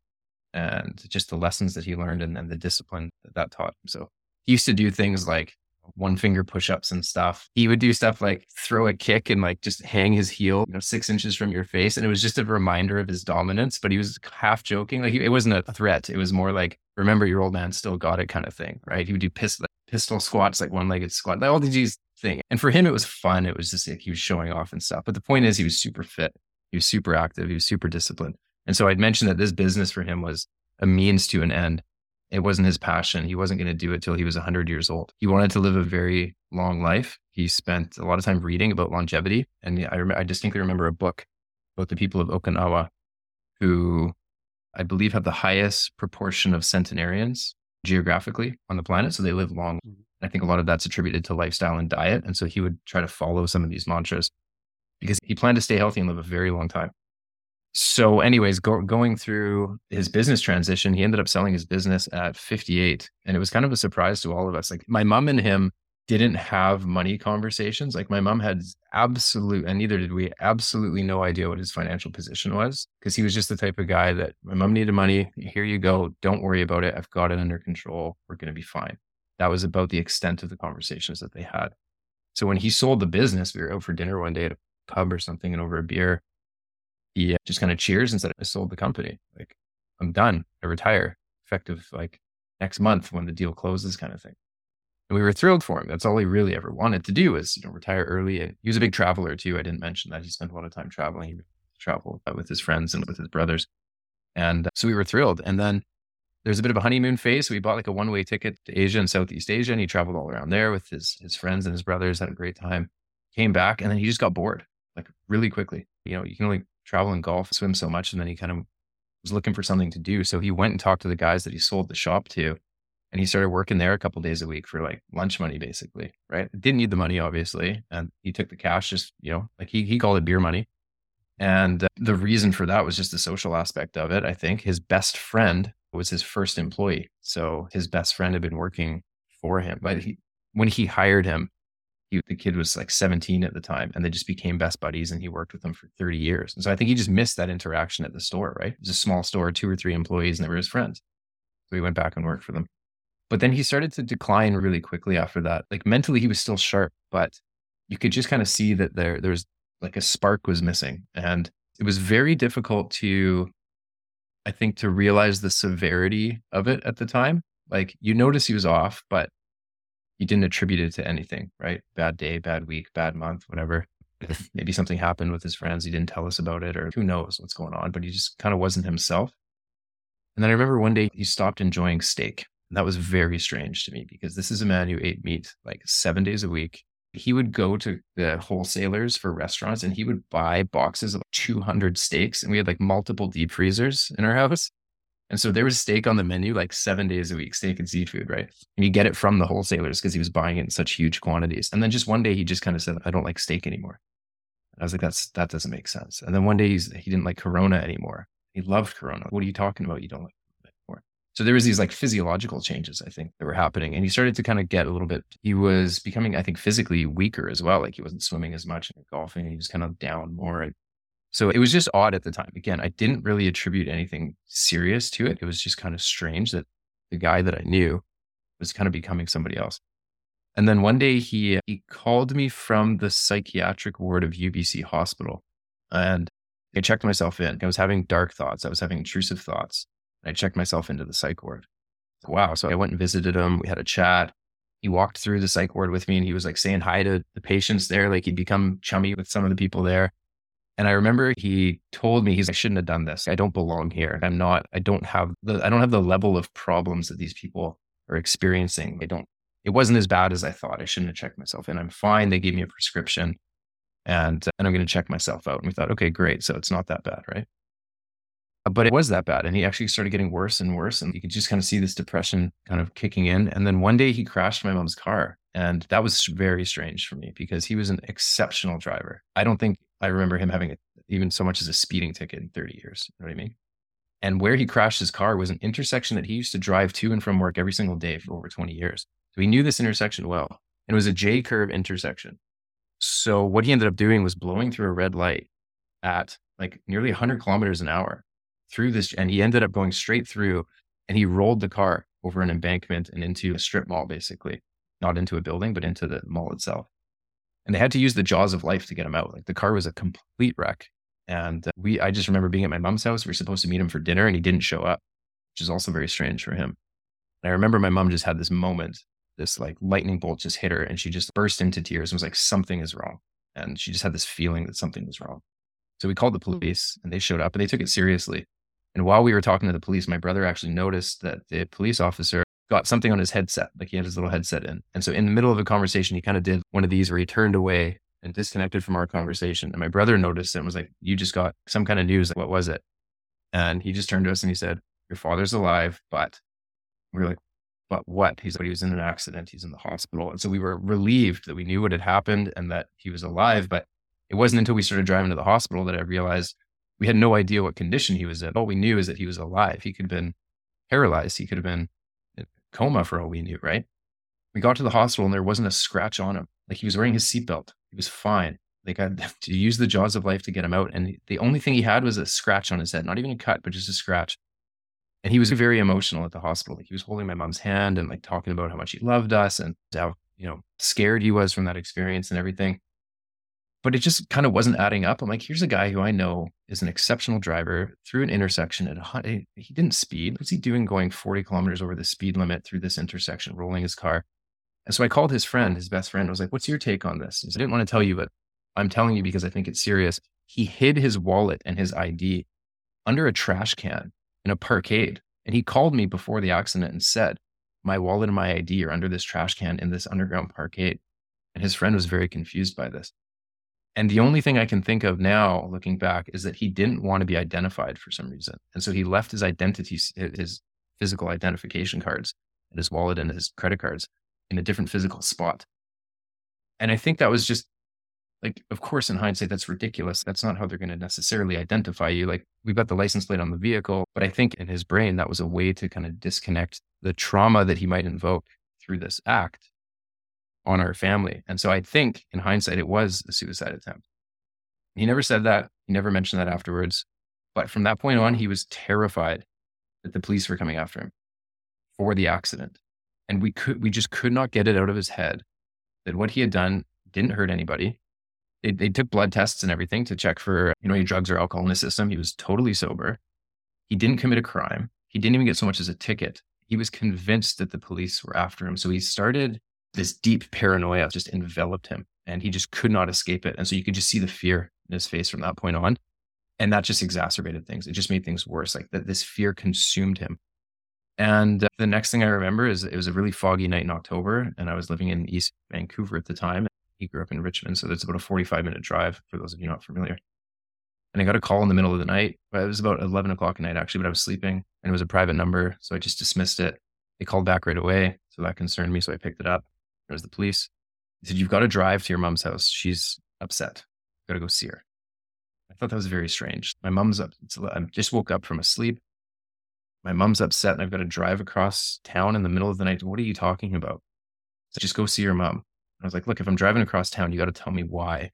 and just the lessons that he learned and, and the discipline that that taught him. So he used to do things like one finger push-ups and stuff. He would do stuff like throw a kick and like just hang his heel, you know, six inches from your face. And it was just a reminder of his dominance, but he was half joking. Like he, it wasn't a threat. It was more like, remember your old man still got it kind of thing, right? He would do pistol, like pistol squats, like one-legged squat, like all these things. And for him, it was fun. It was just like he was showing off and stuff. But the point is he was super fit. He was super active. He was super disciplined. And so I'd mentioned that this business for him was a means to an end. It wasn't his passion. He wasn't going to do it till he was one hundred years old. He wanted to live a very long life. He spent a lot of time reading about longevity. And I, rem- I distinctly remember a book about the people of Okinawa, who I believe have the highest proportion of centenarians geographically on the planet. So they live long. And I think a lot of that's attributed to lifestyle and diet. And so he would try to follow some of these mantras because he planned to stay healthy and live a very long time. So anyways, go, going through his business transition, he ended up selling his business at fifty-eight. And it was kind of a surprise to all of us. Like my mom and him didn't have money conversations. Like my mom had absolute, and neither did we, absolutely no idea what his financial position was. Because he was just the type of guy that my mom needed money. Here you go. Don't worry about it. I've got it under control. We're going to be fine. That was about the extent of the conversations that they had. So when he sold the business, we were out for dinner one day at a pub or something and over a beer. He just kind of cheers and said, I sold the company. Like, I'm done. I retire effective like next month when the deal closes kind of thing. And we were thrilled for him. That's all he really ever wanted to do is, you know, retire early. And he was a big traveler too. I didn't mention that. He spent a lot of time traveling. He traveled with his friends and with his brothers. And so we were thrilled. And then there's a bit of a honeymoon phase. So we bought like a one-way ticket to Asia and Southeast Asia. And he traveled all around there with his, his friends and his brothers, had a great time, came back. And then he just got bored like really quickly. You know, you can only travel and golf, swim so much. And then he kind of was looking for something to do. So he went and talked to the guys that he sold the shop to. And he started working there a couple of days a week for like lunch money, basically, right? Didn't need the money, obviously. And he took the cash, just, you know, like he he called it beer money. And uh, the reason for that was just the social aspect of it, I think. His best friend was his first employee. So his best friend had been working for him. But he, when he hired him, He, the kid was like seventeen at the time, and they just became best buddies, and he worked with them for thirty years. And so I think he just missed that interaction at the store, right? It was a small store, two or three employees, and they were his friends. So he went back and worked for them. But then he started to decline really quickly after that. Like mentally, he was still sharp, but you could just kind of see that there, there was like a spark was missing. And it was very difficult to, I think, to realize the severity of it at the time. Like you notice he was off, but you didn't attribute it to anything, right? Bad day, bad week, bad month, whatever. Maybe something happened with his friends. He didn't tell us about it, or who knows what's going on, but he just kind of wasn't himself. And then I remember one day he stopped enjoying steak. And that was very strange to me because this is a man who ate meat like seven days a week. He would go to the wholesalers for restaurants and he would buy boxes of two hundred steaks. And we had like multiple deep freezers in our house. And so there was steak on the menu like seven days a week, steak and seafood, right? And you get it from the wholesalers because he was buying it in such huge quantities. And then just one day he just kind of said, I don't like steak anymore. And I was like, that's that doesn't make sense. And then one day he's, he didn't like Corona anymore. He loved Corona. What are you talking about? You don't like Corona anymore. So there was these like physiological changes, I think, that were happening. And he started to kind of get a little bit, he was becoming, I think, physically weaker as well. Like he wasn't swimming as much and golfing. And he was kind of down more. And so it was just odd at the time. Again, I didn't really attribute anything serious to it. It was just kind of strange that the guy that I knew was kind of becoming somebody else. And then one day he he called me from the psychiatric ward of U B C hospital. And I checked myself in. I was having dark thoughts. I was having intrusive thoughts. I checked myself into the psych ward. Wow. So I went and visited him. We had a chat. He walked through the psych ward with me and he was like saying hi to the patients there. Like he'd become chummy with some of the people there. And I remember he told me, he's like, I shouldn't have done this. I don't belong here. I'm not, I don't have the, I don't have the level of problems that these people are experiencing. I don't, it wasn't as bad as I thought. I shouldn't have checked myself in. I'm fine. They gave me a prescription and, and I'm going to check myself out. And we thought, okay, great. So it's not that bad, right? But it was that bad. And he actually started getting worse and worse. And you could just kind of see this depression kind of kicking in. And then one day he crashed my mom's car. And that was very strange for me because he was an exceptional driver. I don't think I remember him having a, even so much as a speeding ticket in thirty years. You know what I mean? And where he crashed his car was an intersection that he used to drive to and from work every single day for over twenty years. So he knew this intersection well. And it was a J-curve intersection. So what he ended up doing was blowing through a red light at like nearly one hundred kilometers an hour through this. And he ended up going straight through and he rolled the car over an embankment and into a strip mall, basically. Not into a building, but into the mall itself. And they had to use the jaws of life to get him out. Like the car was a complete wreck. And we, I just remember being at my mom's house. We were supposed to meet him for dinner and he didn't show up, which is also very strange for him. And I remember my mom just had this moment, this like lightning bolt just hit her and she just burst into tears and was like, something is wrong. And she just had this feeling that something was wrong. So we called the police and they showed up and they took it seriously. And while we were talking to the police, my brother actually noticed that the police officer got something on his headset, like he had his little headset in. And so in the middle of a conversation, he kind of did one of these where he turned away and disconnected from our conversation. And my brother noticed it and was like, you just got some kind of news. Like, what was it? And he just turned to us and he said, your father's alive, but we were like, but what? He's like, he was in an accident. He's in the hospital. And so we were relieved that we knew what had happened and that he was alive. But it wasn't until we started driving to the hospital that I realized we had no idea what condition he was in. All we knew is that he was alive. He could have been paralyzed. He could have been coma for all we knew, right? We got to the hospital and there wasn't a scratch on him. Like he was wearing his seatbelt. He was fine. They got to use the jaws of life to get him out. And the only thing he had was a scratch on his head, not even a cut, but just a scratch. And he was very emotional at the hospital. Like he was holding my mom's hand and like talking about how much he loved us and how, you know, scared he was from that experience and everything. But it just kind of wasn't adding up. I'm like, here's a guy who I know is an exceptional driver through an intersection. At he didn't speed. What's he doing going forty kilometers over the speed limit through this intersection, rolling his car? And so I called his friend, his best friend. I was like, what's your take on this? He said, I didn't want to tell you, but I'm telling you because I think it's serious. He hid his wallet and his I D under a trash can in a parkade. And he called me before the accident and said, my wallet and my I D are under this trash can in this underground parkade. And his friend was very confused by this. And the only thing I can think of now, looking back, is that he didn't want to be identified for some reason. And so he left his identity, his physical identification cards, and his wallet and his credit cards in a different physical spot. And I think that was just like, of course, in hindsight, that's ridiculous. That's not how they're going to necessarily identify you. Like we've got the license plate on the vehicle, but I think in his brain, that was a way to kind of disconnect the trauma that he might invoke through this act on our family. And so I think in hindsight, it was a suicide attempt. He never said that. He never mentioned that afterwards. But from that point on, he was terrified that the police were coming after him for the accident. And we could, we just could not get it out of his head that what he had done didn't hurt anybody. They, they took blood tests and everything to check for, you know, any drugs or alcohol in his system. He was totally sober. He didn't commit a crime. He didn't even get so much as a ticket. He was convinced that the police were after him. So he started, this deep paranoia just enveloped him and he just could not escape it. And so you could just see the fear in his face from that point on. And that just exacerbated things. It just made things worse. Like that, this fear consumed him. And uh, the next thing I remember is it was a really foggy night in October and I was living in East Vancouver at the time. He grew up in Richmond. So that's about a forty-five minute drive for those of you not familiar. And I got a call in the middle of the night. It was about eleven o'clock at night actually, but I was sleeping and it was a private number. So I just dismissed it. They called back right away. So that concerned me. So I picked it up. It was the police. They said, "You've got to drive to your mom's house. She's upset. Got to go see her." I thought that was very strange. My mom's up. I just woke up from a sleep. My mom's upset and I've got to drive across town in the middle of the night. What are you talking about? So just go see your mom. And I was like, look, if I'm driving across town, you got to tell me why.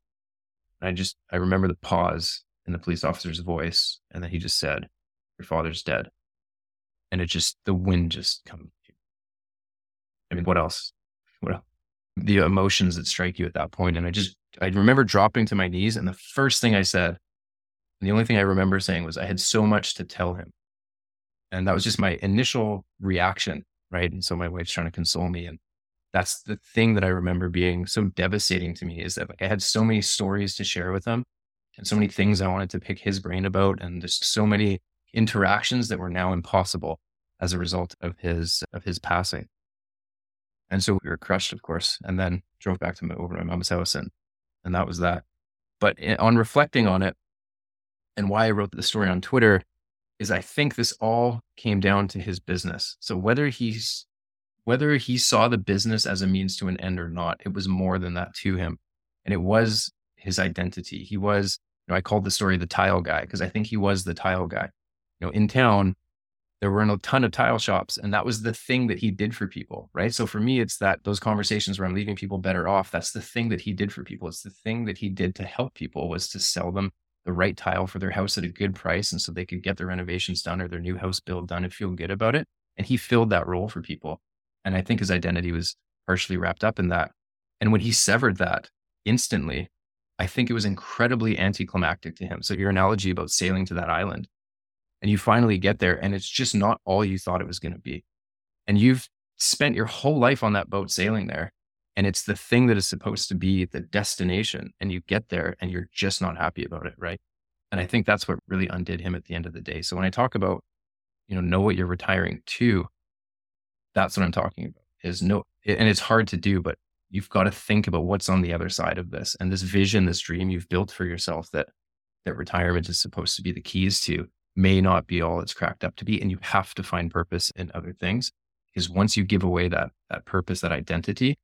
And I just, I remember the pause in the police officer's voice. And then he just said, "Your father's dead." And it just, the wind just comes. I mean, what else? What else? The emotions that strike you at that point. And I just, I remember dropping to my knees. And the first thing I said, and the only thing I remember saying was I had so much to tell him. And that was just my initial reaction, right? And so my wife's trying to console me. And that's the thing that I remember being so devastating to me is that like I had so many stories to share with him and so many things I wanted to pick his brain about. And there's so many interactions that were now impossible as a result of his, of his passing. And so we were crushed, of course, and then drove back to my, over to my mom's house. And, and that was that. But on reflecting on it and why I wrote the story on Twitter, is I think this all came down to his business. So whether he's, whether he saw the business as a means to an end or not, it was more than that to him. And it was his identity. He was, you know, I called the story the tile guy because I think he was the tile guy. You know, in town, there were a ton of tile shops and that was the thing that he did for people, right? So for me, it's that those conversations where I'm leaving people better off. That's the thing that he did for people. It's the thing that he did to help people was to sell them the right tile for their house at a good price. And so they could get their renovations done or their new house build done and feel good about it. And he filled that role for people. And I think his identity was partially wrapped up in that. And when he severed that instantly, I think it was incredibly anticlimactic to him. So your analogy about sailing to that island and you finally get there and it's just not all you thought it was going to be. And you've spent your whole life on that boat sailing there. And it's the thing that is supposed to be the destination. And you get there and you're just not happy about it, right? And I think that's what really undid him at the end of the day. So when I talk about, you know, know what you're retiring to, that's what I'm talking about is no, and it's hard to do, but you've got to think about what's on the other side of this. And this vision, this dream you've built for yourself that, that retirement is supposed to be the keys to may not be all it's cracked up to be. And you have to find purpose in other things because once you give away that, that purpose, that identity,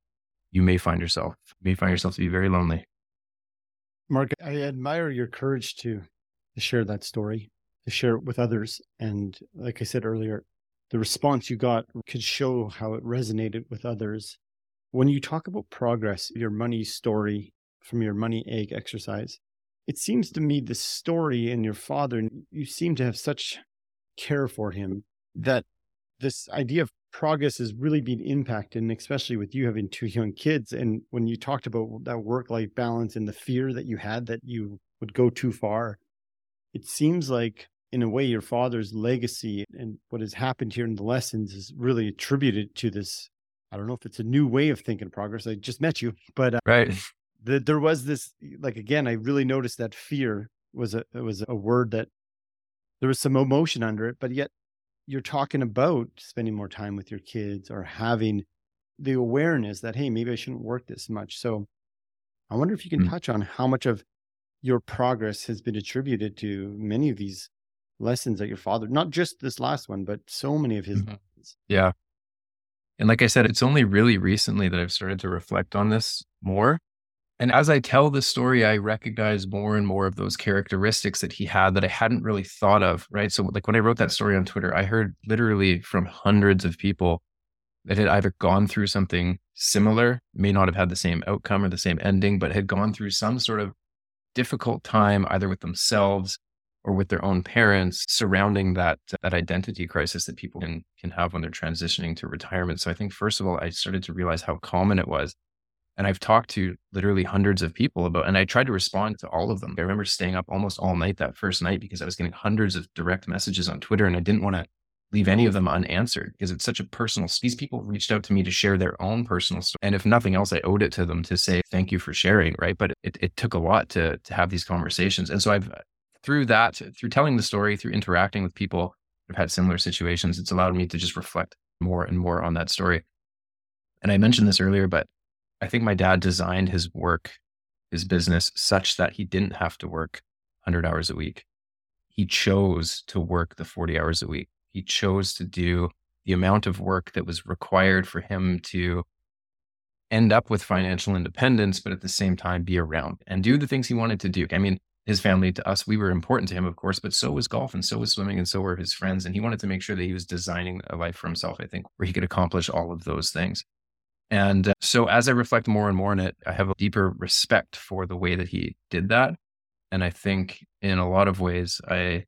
you may find yourself, you may find yourself to be very lonely. Mark, I admire your courage to, to share that story, to share it with others. And like I said earlier, the response you got could show how it resonated with others. When you talk about progress, your money story from your money egg exercise, it seems to me the story and your father, you seem to have such care for him that this idea of progress has really been impacted, and especially with you having two young kids. And when you talked about that work-life balance and the fear that you had that you would go too far, it seems like, in a way, your father's legacy and what has happened here in the lessons is really attributed to this. I don't know if it's a new way of thinking progress. I just met you, but uh, right. the, there was this, like, again, I really noticed that fear was a, it was a word that there was some emotion under it, but yet you're talking about spending more time with your kids or having the awareness that, hey, maybe I shouldn't work this much. So I wonder if you can mm. touch on how much of your progress has been attributed to many of these lessons that your father, not just this last one, but so many of his mm-hmm. lessons. Yeah. And like I said, it's only really recently that I've started to reflect on this more. And as I tell the story, I recognize more and more of those characteristics that he had that I hadn't really thought of, right? So like when I wrote that story on Twitter, I heard literally from hundreds of people that had either gone through something similar, may not have had the same outcome or the same ending, but had gone through some sort of difficult time, either with themselves or with their own parents surrounding that that identity crisis that people can can have when they're transitioning to retirement. So I think, first of all, I started to realize how common it was. And I've talked to literally hundreds of people about, and I tried to respond to all of them. I remember staying up almost all night that first night because I was getting hundreds of direct messages on Twitter, and I didn't want to leave any of them unanswered because it's such a personal, these people reached out to me to share their own personal story. And if nothing else, I owed it to them to say, thank you for sharing, right? But it, it took a lot to to have these conversations. And so I've, through that, through telling the story, through interacting with people who've had similar situations, it's allowed me to just reflect more and more on that story. And I mentioned this earlier, but I think my dad designed his work, his business, such that he didn't have to work one hundred hours a week. He chose to work the forty hours a week. He chose to do the amount of work that was required for him to end up with financial independence, but at the same time be around and do the things he wanted to do. I mean, his family to us, we were important to him, of course, but so was golf and so was swimming and so were his friends. And he wanted to make sure that he was designing a life for himself, I think, where he could accomplish all of those things. And so as I reflect more and more on it, I have a deeper respect for the way that he did that. And I think in a lot of ways, I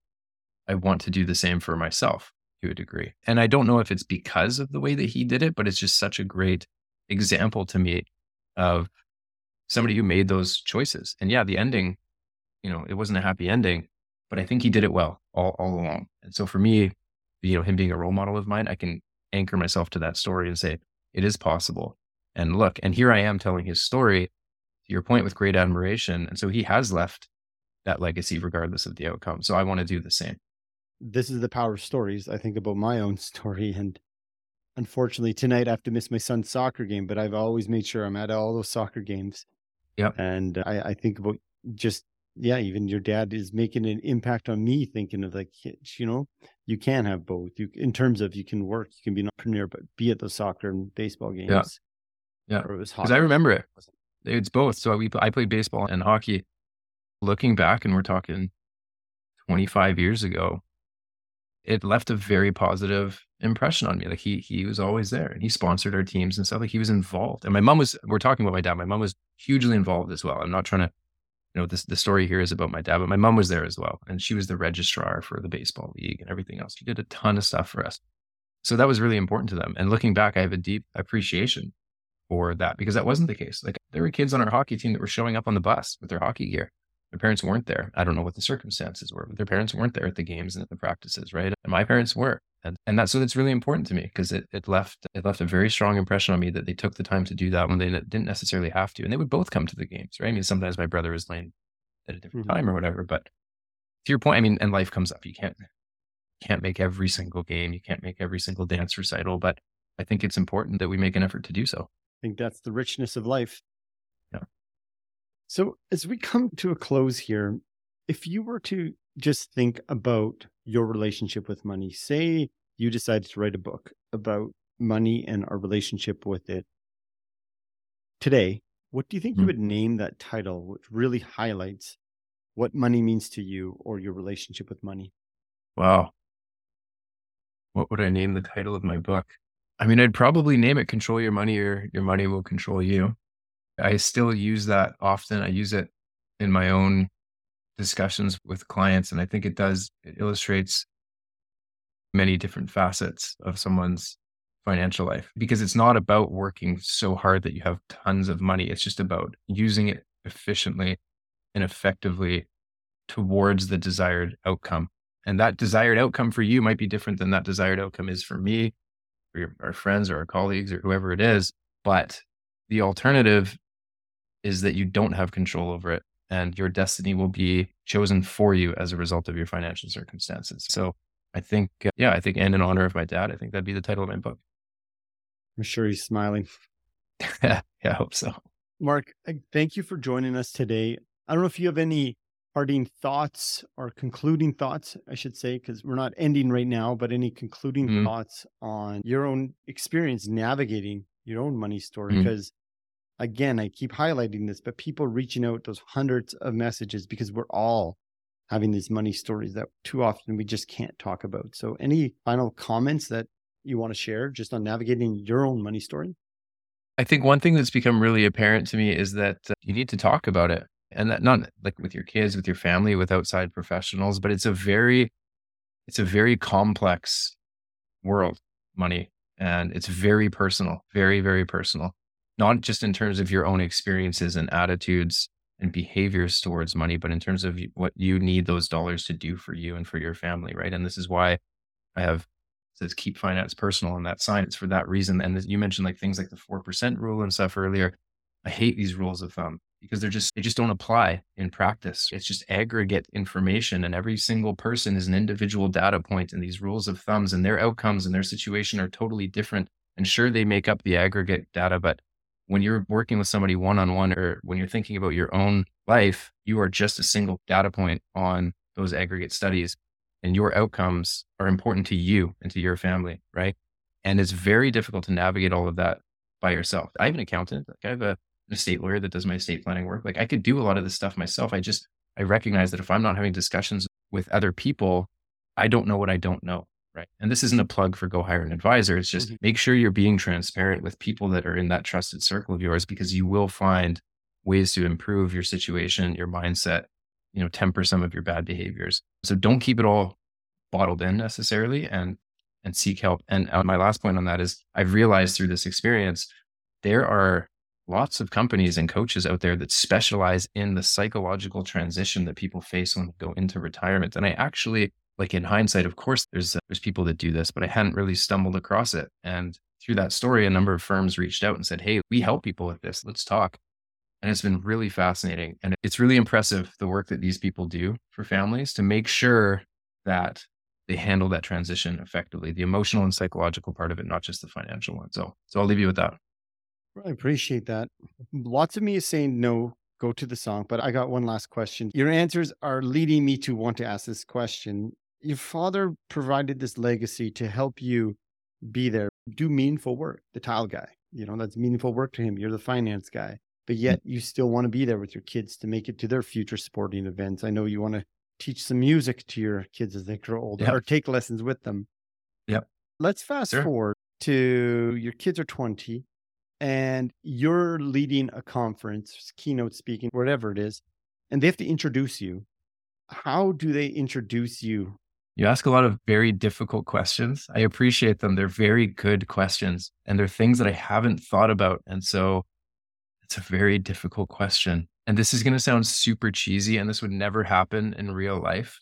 I want to do the same for myself to a degree. And I don't know if it's because of the way that he did it, but it's just such a great example to me of somebody who made those choices. And yeah, the ending, you know, it wasn't a happy ending, but I think he did it well all, all along. And so for me, you know, him being a role model of mine, I can anchor myself to that story and say, it is possible. And look, and here I am telling his story, to your point, with great admiration. And so he has left that legacy regardless of the outcome. So I want to do the same. This is the power of stories. I think about my own story. And unfortunately, tonight I have to miss my son's soccer game, but I've always made sure I'm at all those soccer games. Yeah. And I, I think about just, yeah, even your dad is making an impact on me thinking of like, you know, you can have both. You, in terms of you can work, you can be an entrepreneur, but be at those soccer and baseball games. Yeah, yeah. Because I remember it. It's both. So we, I played baseball and hockey. Looking back, and we're talking twenty-five years ago, it left a very positive impression on me. Like he he was always there, and he sponsored our teams and stuff. Like he was involved. And my mom was, we're talking about my dad. My mom was hugely involved as well. I'm not trying to, you know, this, the story here is about my dad, but my mom was there as well. And she was the registrar for the baseball league and everything else. She did a ton of stuff for us. So that was really important to them. And looking back, I have a deep appreciation for that because that wasn't the case. Like there were kids on our hockey team that were showing up on the bus with their hockey gear. Their parents weren't there. I don't know what the circumstances were, but their parents weren't there at the games and at the practices, right? And my parents were. And, and that's, so that's really important to me because it, it left, it left a very strong impression on me that they took the time to do that when they didn't necessarily have to. And they would both come to the games, right? I mean, sometimes my brother is playing at a different mm-hmm. time or whatever, but to your point, I mean, and life comes up. You can't, can't make every single game. You can't make every single dance recital, but I think it's important that we make an effort to do so. I think that's the richness of life. Yeah. So as we come to a close here, if you were to just think about your relationship with money, say you decided to write a book about money and our relationship with it today, what do you think mm-hmm. you would name that title, which really highlights what money means to you or your relationship with money? Wow. What would I name the title of my book? I mean, I'd probably name it Control Your Money or Your Money Will Control You. I still use that often. I use it in my own discussions with clients. And I think it does, it illustrates many different facets of someone's financial life because it's not about working so hard that you have tons of money. It's just about using it efficiently and effectively towards the desired outcome. And that desired outcome for you might be different than that desired outcome is for me, or your, our friends or our colleagues or whoever it is. But the alternative is that you don't have control over it and your destiny will be chosen for you as a result of your financial circumstances. So I think, uh, yeah, I think, and in honor of my dad, I think that'd be the title of my book. I'm sure he's smiling. Yeah, I hope so. Mark, thank you for joining us today. I don't know if you have any parting thoughts or concluding thoughts, I should say, because we're not ending right now, but any concluding mm-hmm. thoughts on your own experience navigating your own money story? Because mm-hmm. again, I keep highlighting this, but people reaching out those hundreds of messages because we're all having these money stories that too often we just can't talk about. So any final comments that you want to share just on navigating your own money story? I think one thing that's become really apparent to me is that you need to talk about it. and that, not like with your kids, with your family, with outside professionals, but it's a very, it's a very complex world, money, and it's very personal, very, very personal, not just in terms of your own experiences and attitudes and behaviors towards money, but in terms of what you need those dollars to do for you and for your family, right? And this is why I have, says keep finance personal on that sign. It's for that reason. And you mentioned like things like the four percent rule and stuff earlier. I hate these rules of thumb because they're just, they just don't apply in practice. It's just aggregate information, and every single person is an individual data point, and these rules of thumbs and their outcomes and their situation are totally different. And sure, they make up the aggregate data, but when you're working with somebody one-on-one or when you're thinking about your own life, you are just a single data point on those aggregate studies, and your outcomes are important to you and to your family, right? And it's very difficult to navigate all of that by yourself. I have an accountant, like I have a, an estate lawyer that does my estate planning work. Like I could do a lot of this stuff myself. I just, I recognize that if I'm not having discussions with other people, I don't know what I don't know, right? And this isn't a plug for go hire an advisor. It's just mm-hmm. make sure you're being transparent with people that are in that trusted circle of yours, because you will find ways to improve your situation, your mindset, you know, temper some of your bad behaviors. So don't keep it all bottled in necessarily, and, and seek help. And my last point on that is I've realized through this experience, there are lots of companies and coaches out there that specialize in the psychological transition that people face when they go into retirement. And I actually, like in hindsight, of course, there's, uh, there's people that do this, but I hadn't really stumbled across it. And through that story, a number of firms reached out and said, hey, we help people with this. Let's talk. And it's been really fascinating. And it's really impressive the work that these people do for families to make sure that they handle that transition effectively, the emotional and psychological part of it, not just the financial one. So, so I'll leave you with that. I appreciate that. Lots of me is saying no, go to the song, but I got one last question. Your answers are leading me to want to ask this question. Your father provided this legacy to help you be there, do meaningful work, the tile guy, you know, that's meaningful work to him. You're the finance guy. But yet you still want to be there with your kids to make it to their future sporting events. I know you want to teach some music to your kids as they grow older, yep. or take lessons with them. Yep. Let's fast sure. forward to your kids are twenty and you're leading a conference, keynote speaking, whatever it is, and they have to introduce you. How do they introduce you? You ask a lot of very difficult questions. I appreciate them. They're very good questions, and they're things that I haven't thought about. And so it's a very difficult question. And this is going to sound super cheesy, and this would never happen in real life.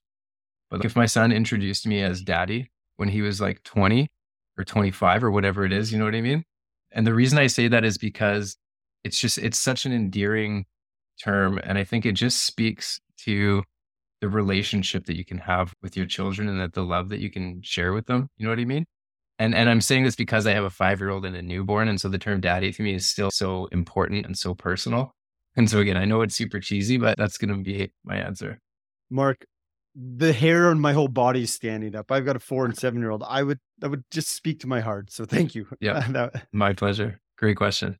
But if my son introduced me as daddy when he was like twenty or twenty-five or whatever it is, you know what I mean? And the reason I say that is because it's just, it's such an endearing term. And I think it just speaks to the relationship that you can have with your children and that the love that you can share with them. You know what I mean? And and I'm saying this because I have a five-year-old and a newborn. And so the term daddy to me is still so important and so personal. And so again, I know it's super cheesy, but that's going to be my answer. Mark, the hair on my whole body is standing up. I've got a four and seven-year-old. I would, that would just speak to my heart. So thank you. Yeah, my pleasure. Great question.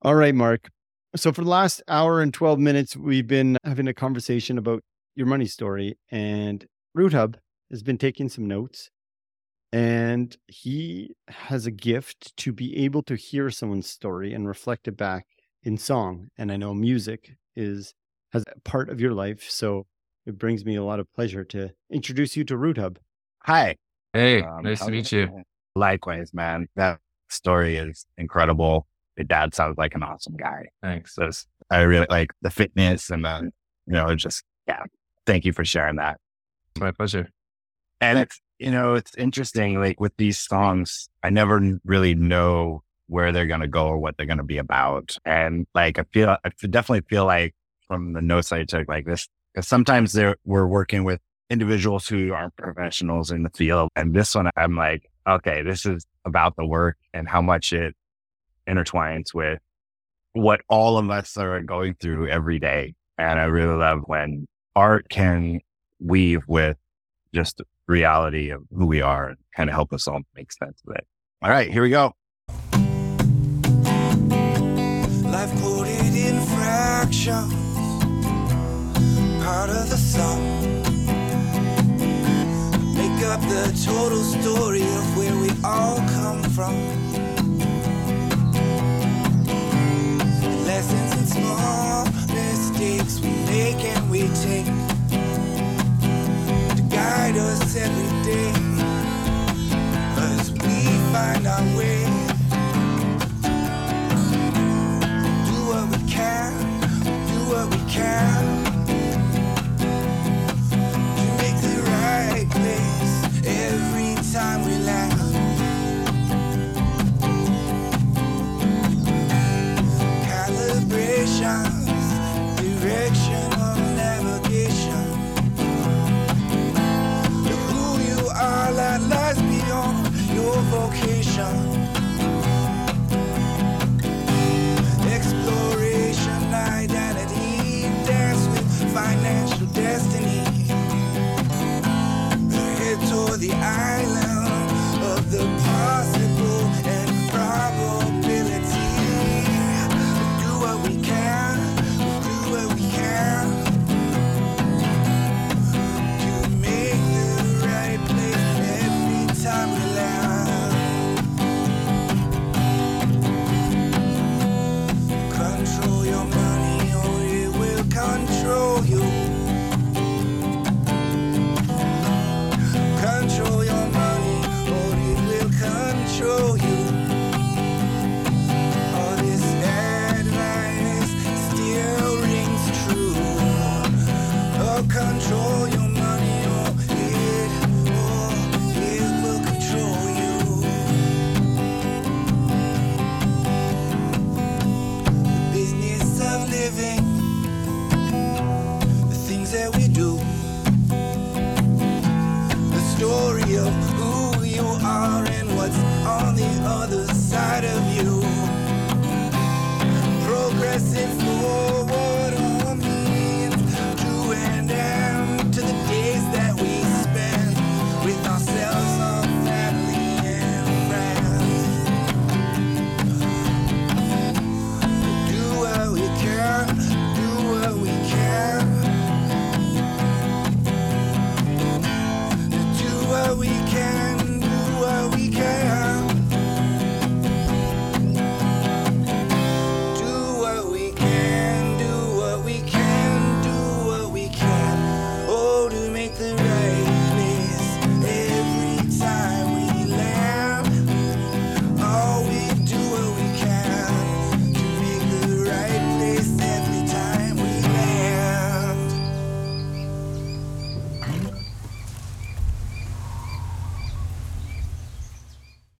All right, Mark. So for the last hour and twelve minutes, we've been having a conversation about your money story, and RootHub has been taking some notes. And he has a gift to be able to hear someone's story and reflect it back in song. And I know music is has a part of your life. So it brings me a lot of pleasure to introduce you to RootHub. Hi. Hey, um, nice to meet you. Likewise, man. That story is incredible. Your dad sounds like an awesome guy. Thanks. So I really like the fitness and the, you know, just, yeah. Thank you for sharing that. My pleasure. And it's, you know, it's interesting, like with these songs, I never really know where they're going to go or what they're going to be about. And like, I feel, I definitely feel like from the notes I took like this, because sometimes there we're working with individuals who aren't professionals in the field. And this one, I'm like, okay, this is about the work and how much it intertwines with what all of us are going through every day. And I really love when art can weave with just reality of who we are and kind of help us all make sense of it. All right, here we go. Life quoted in fractions, part of the song. Make up the total story of where we all come from. Lessons in small mistakes every day, cause we find our way. Do what we can, do what we can.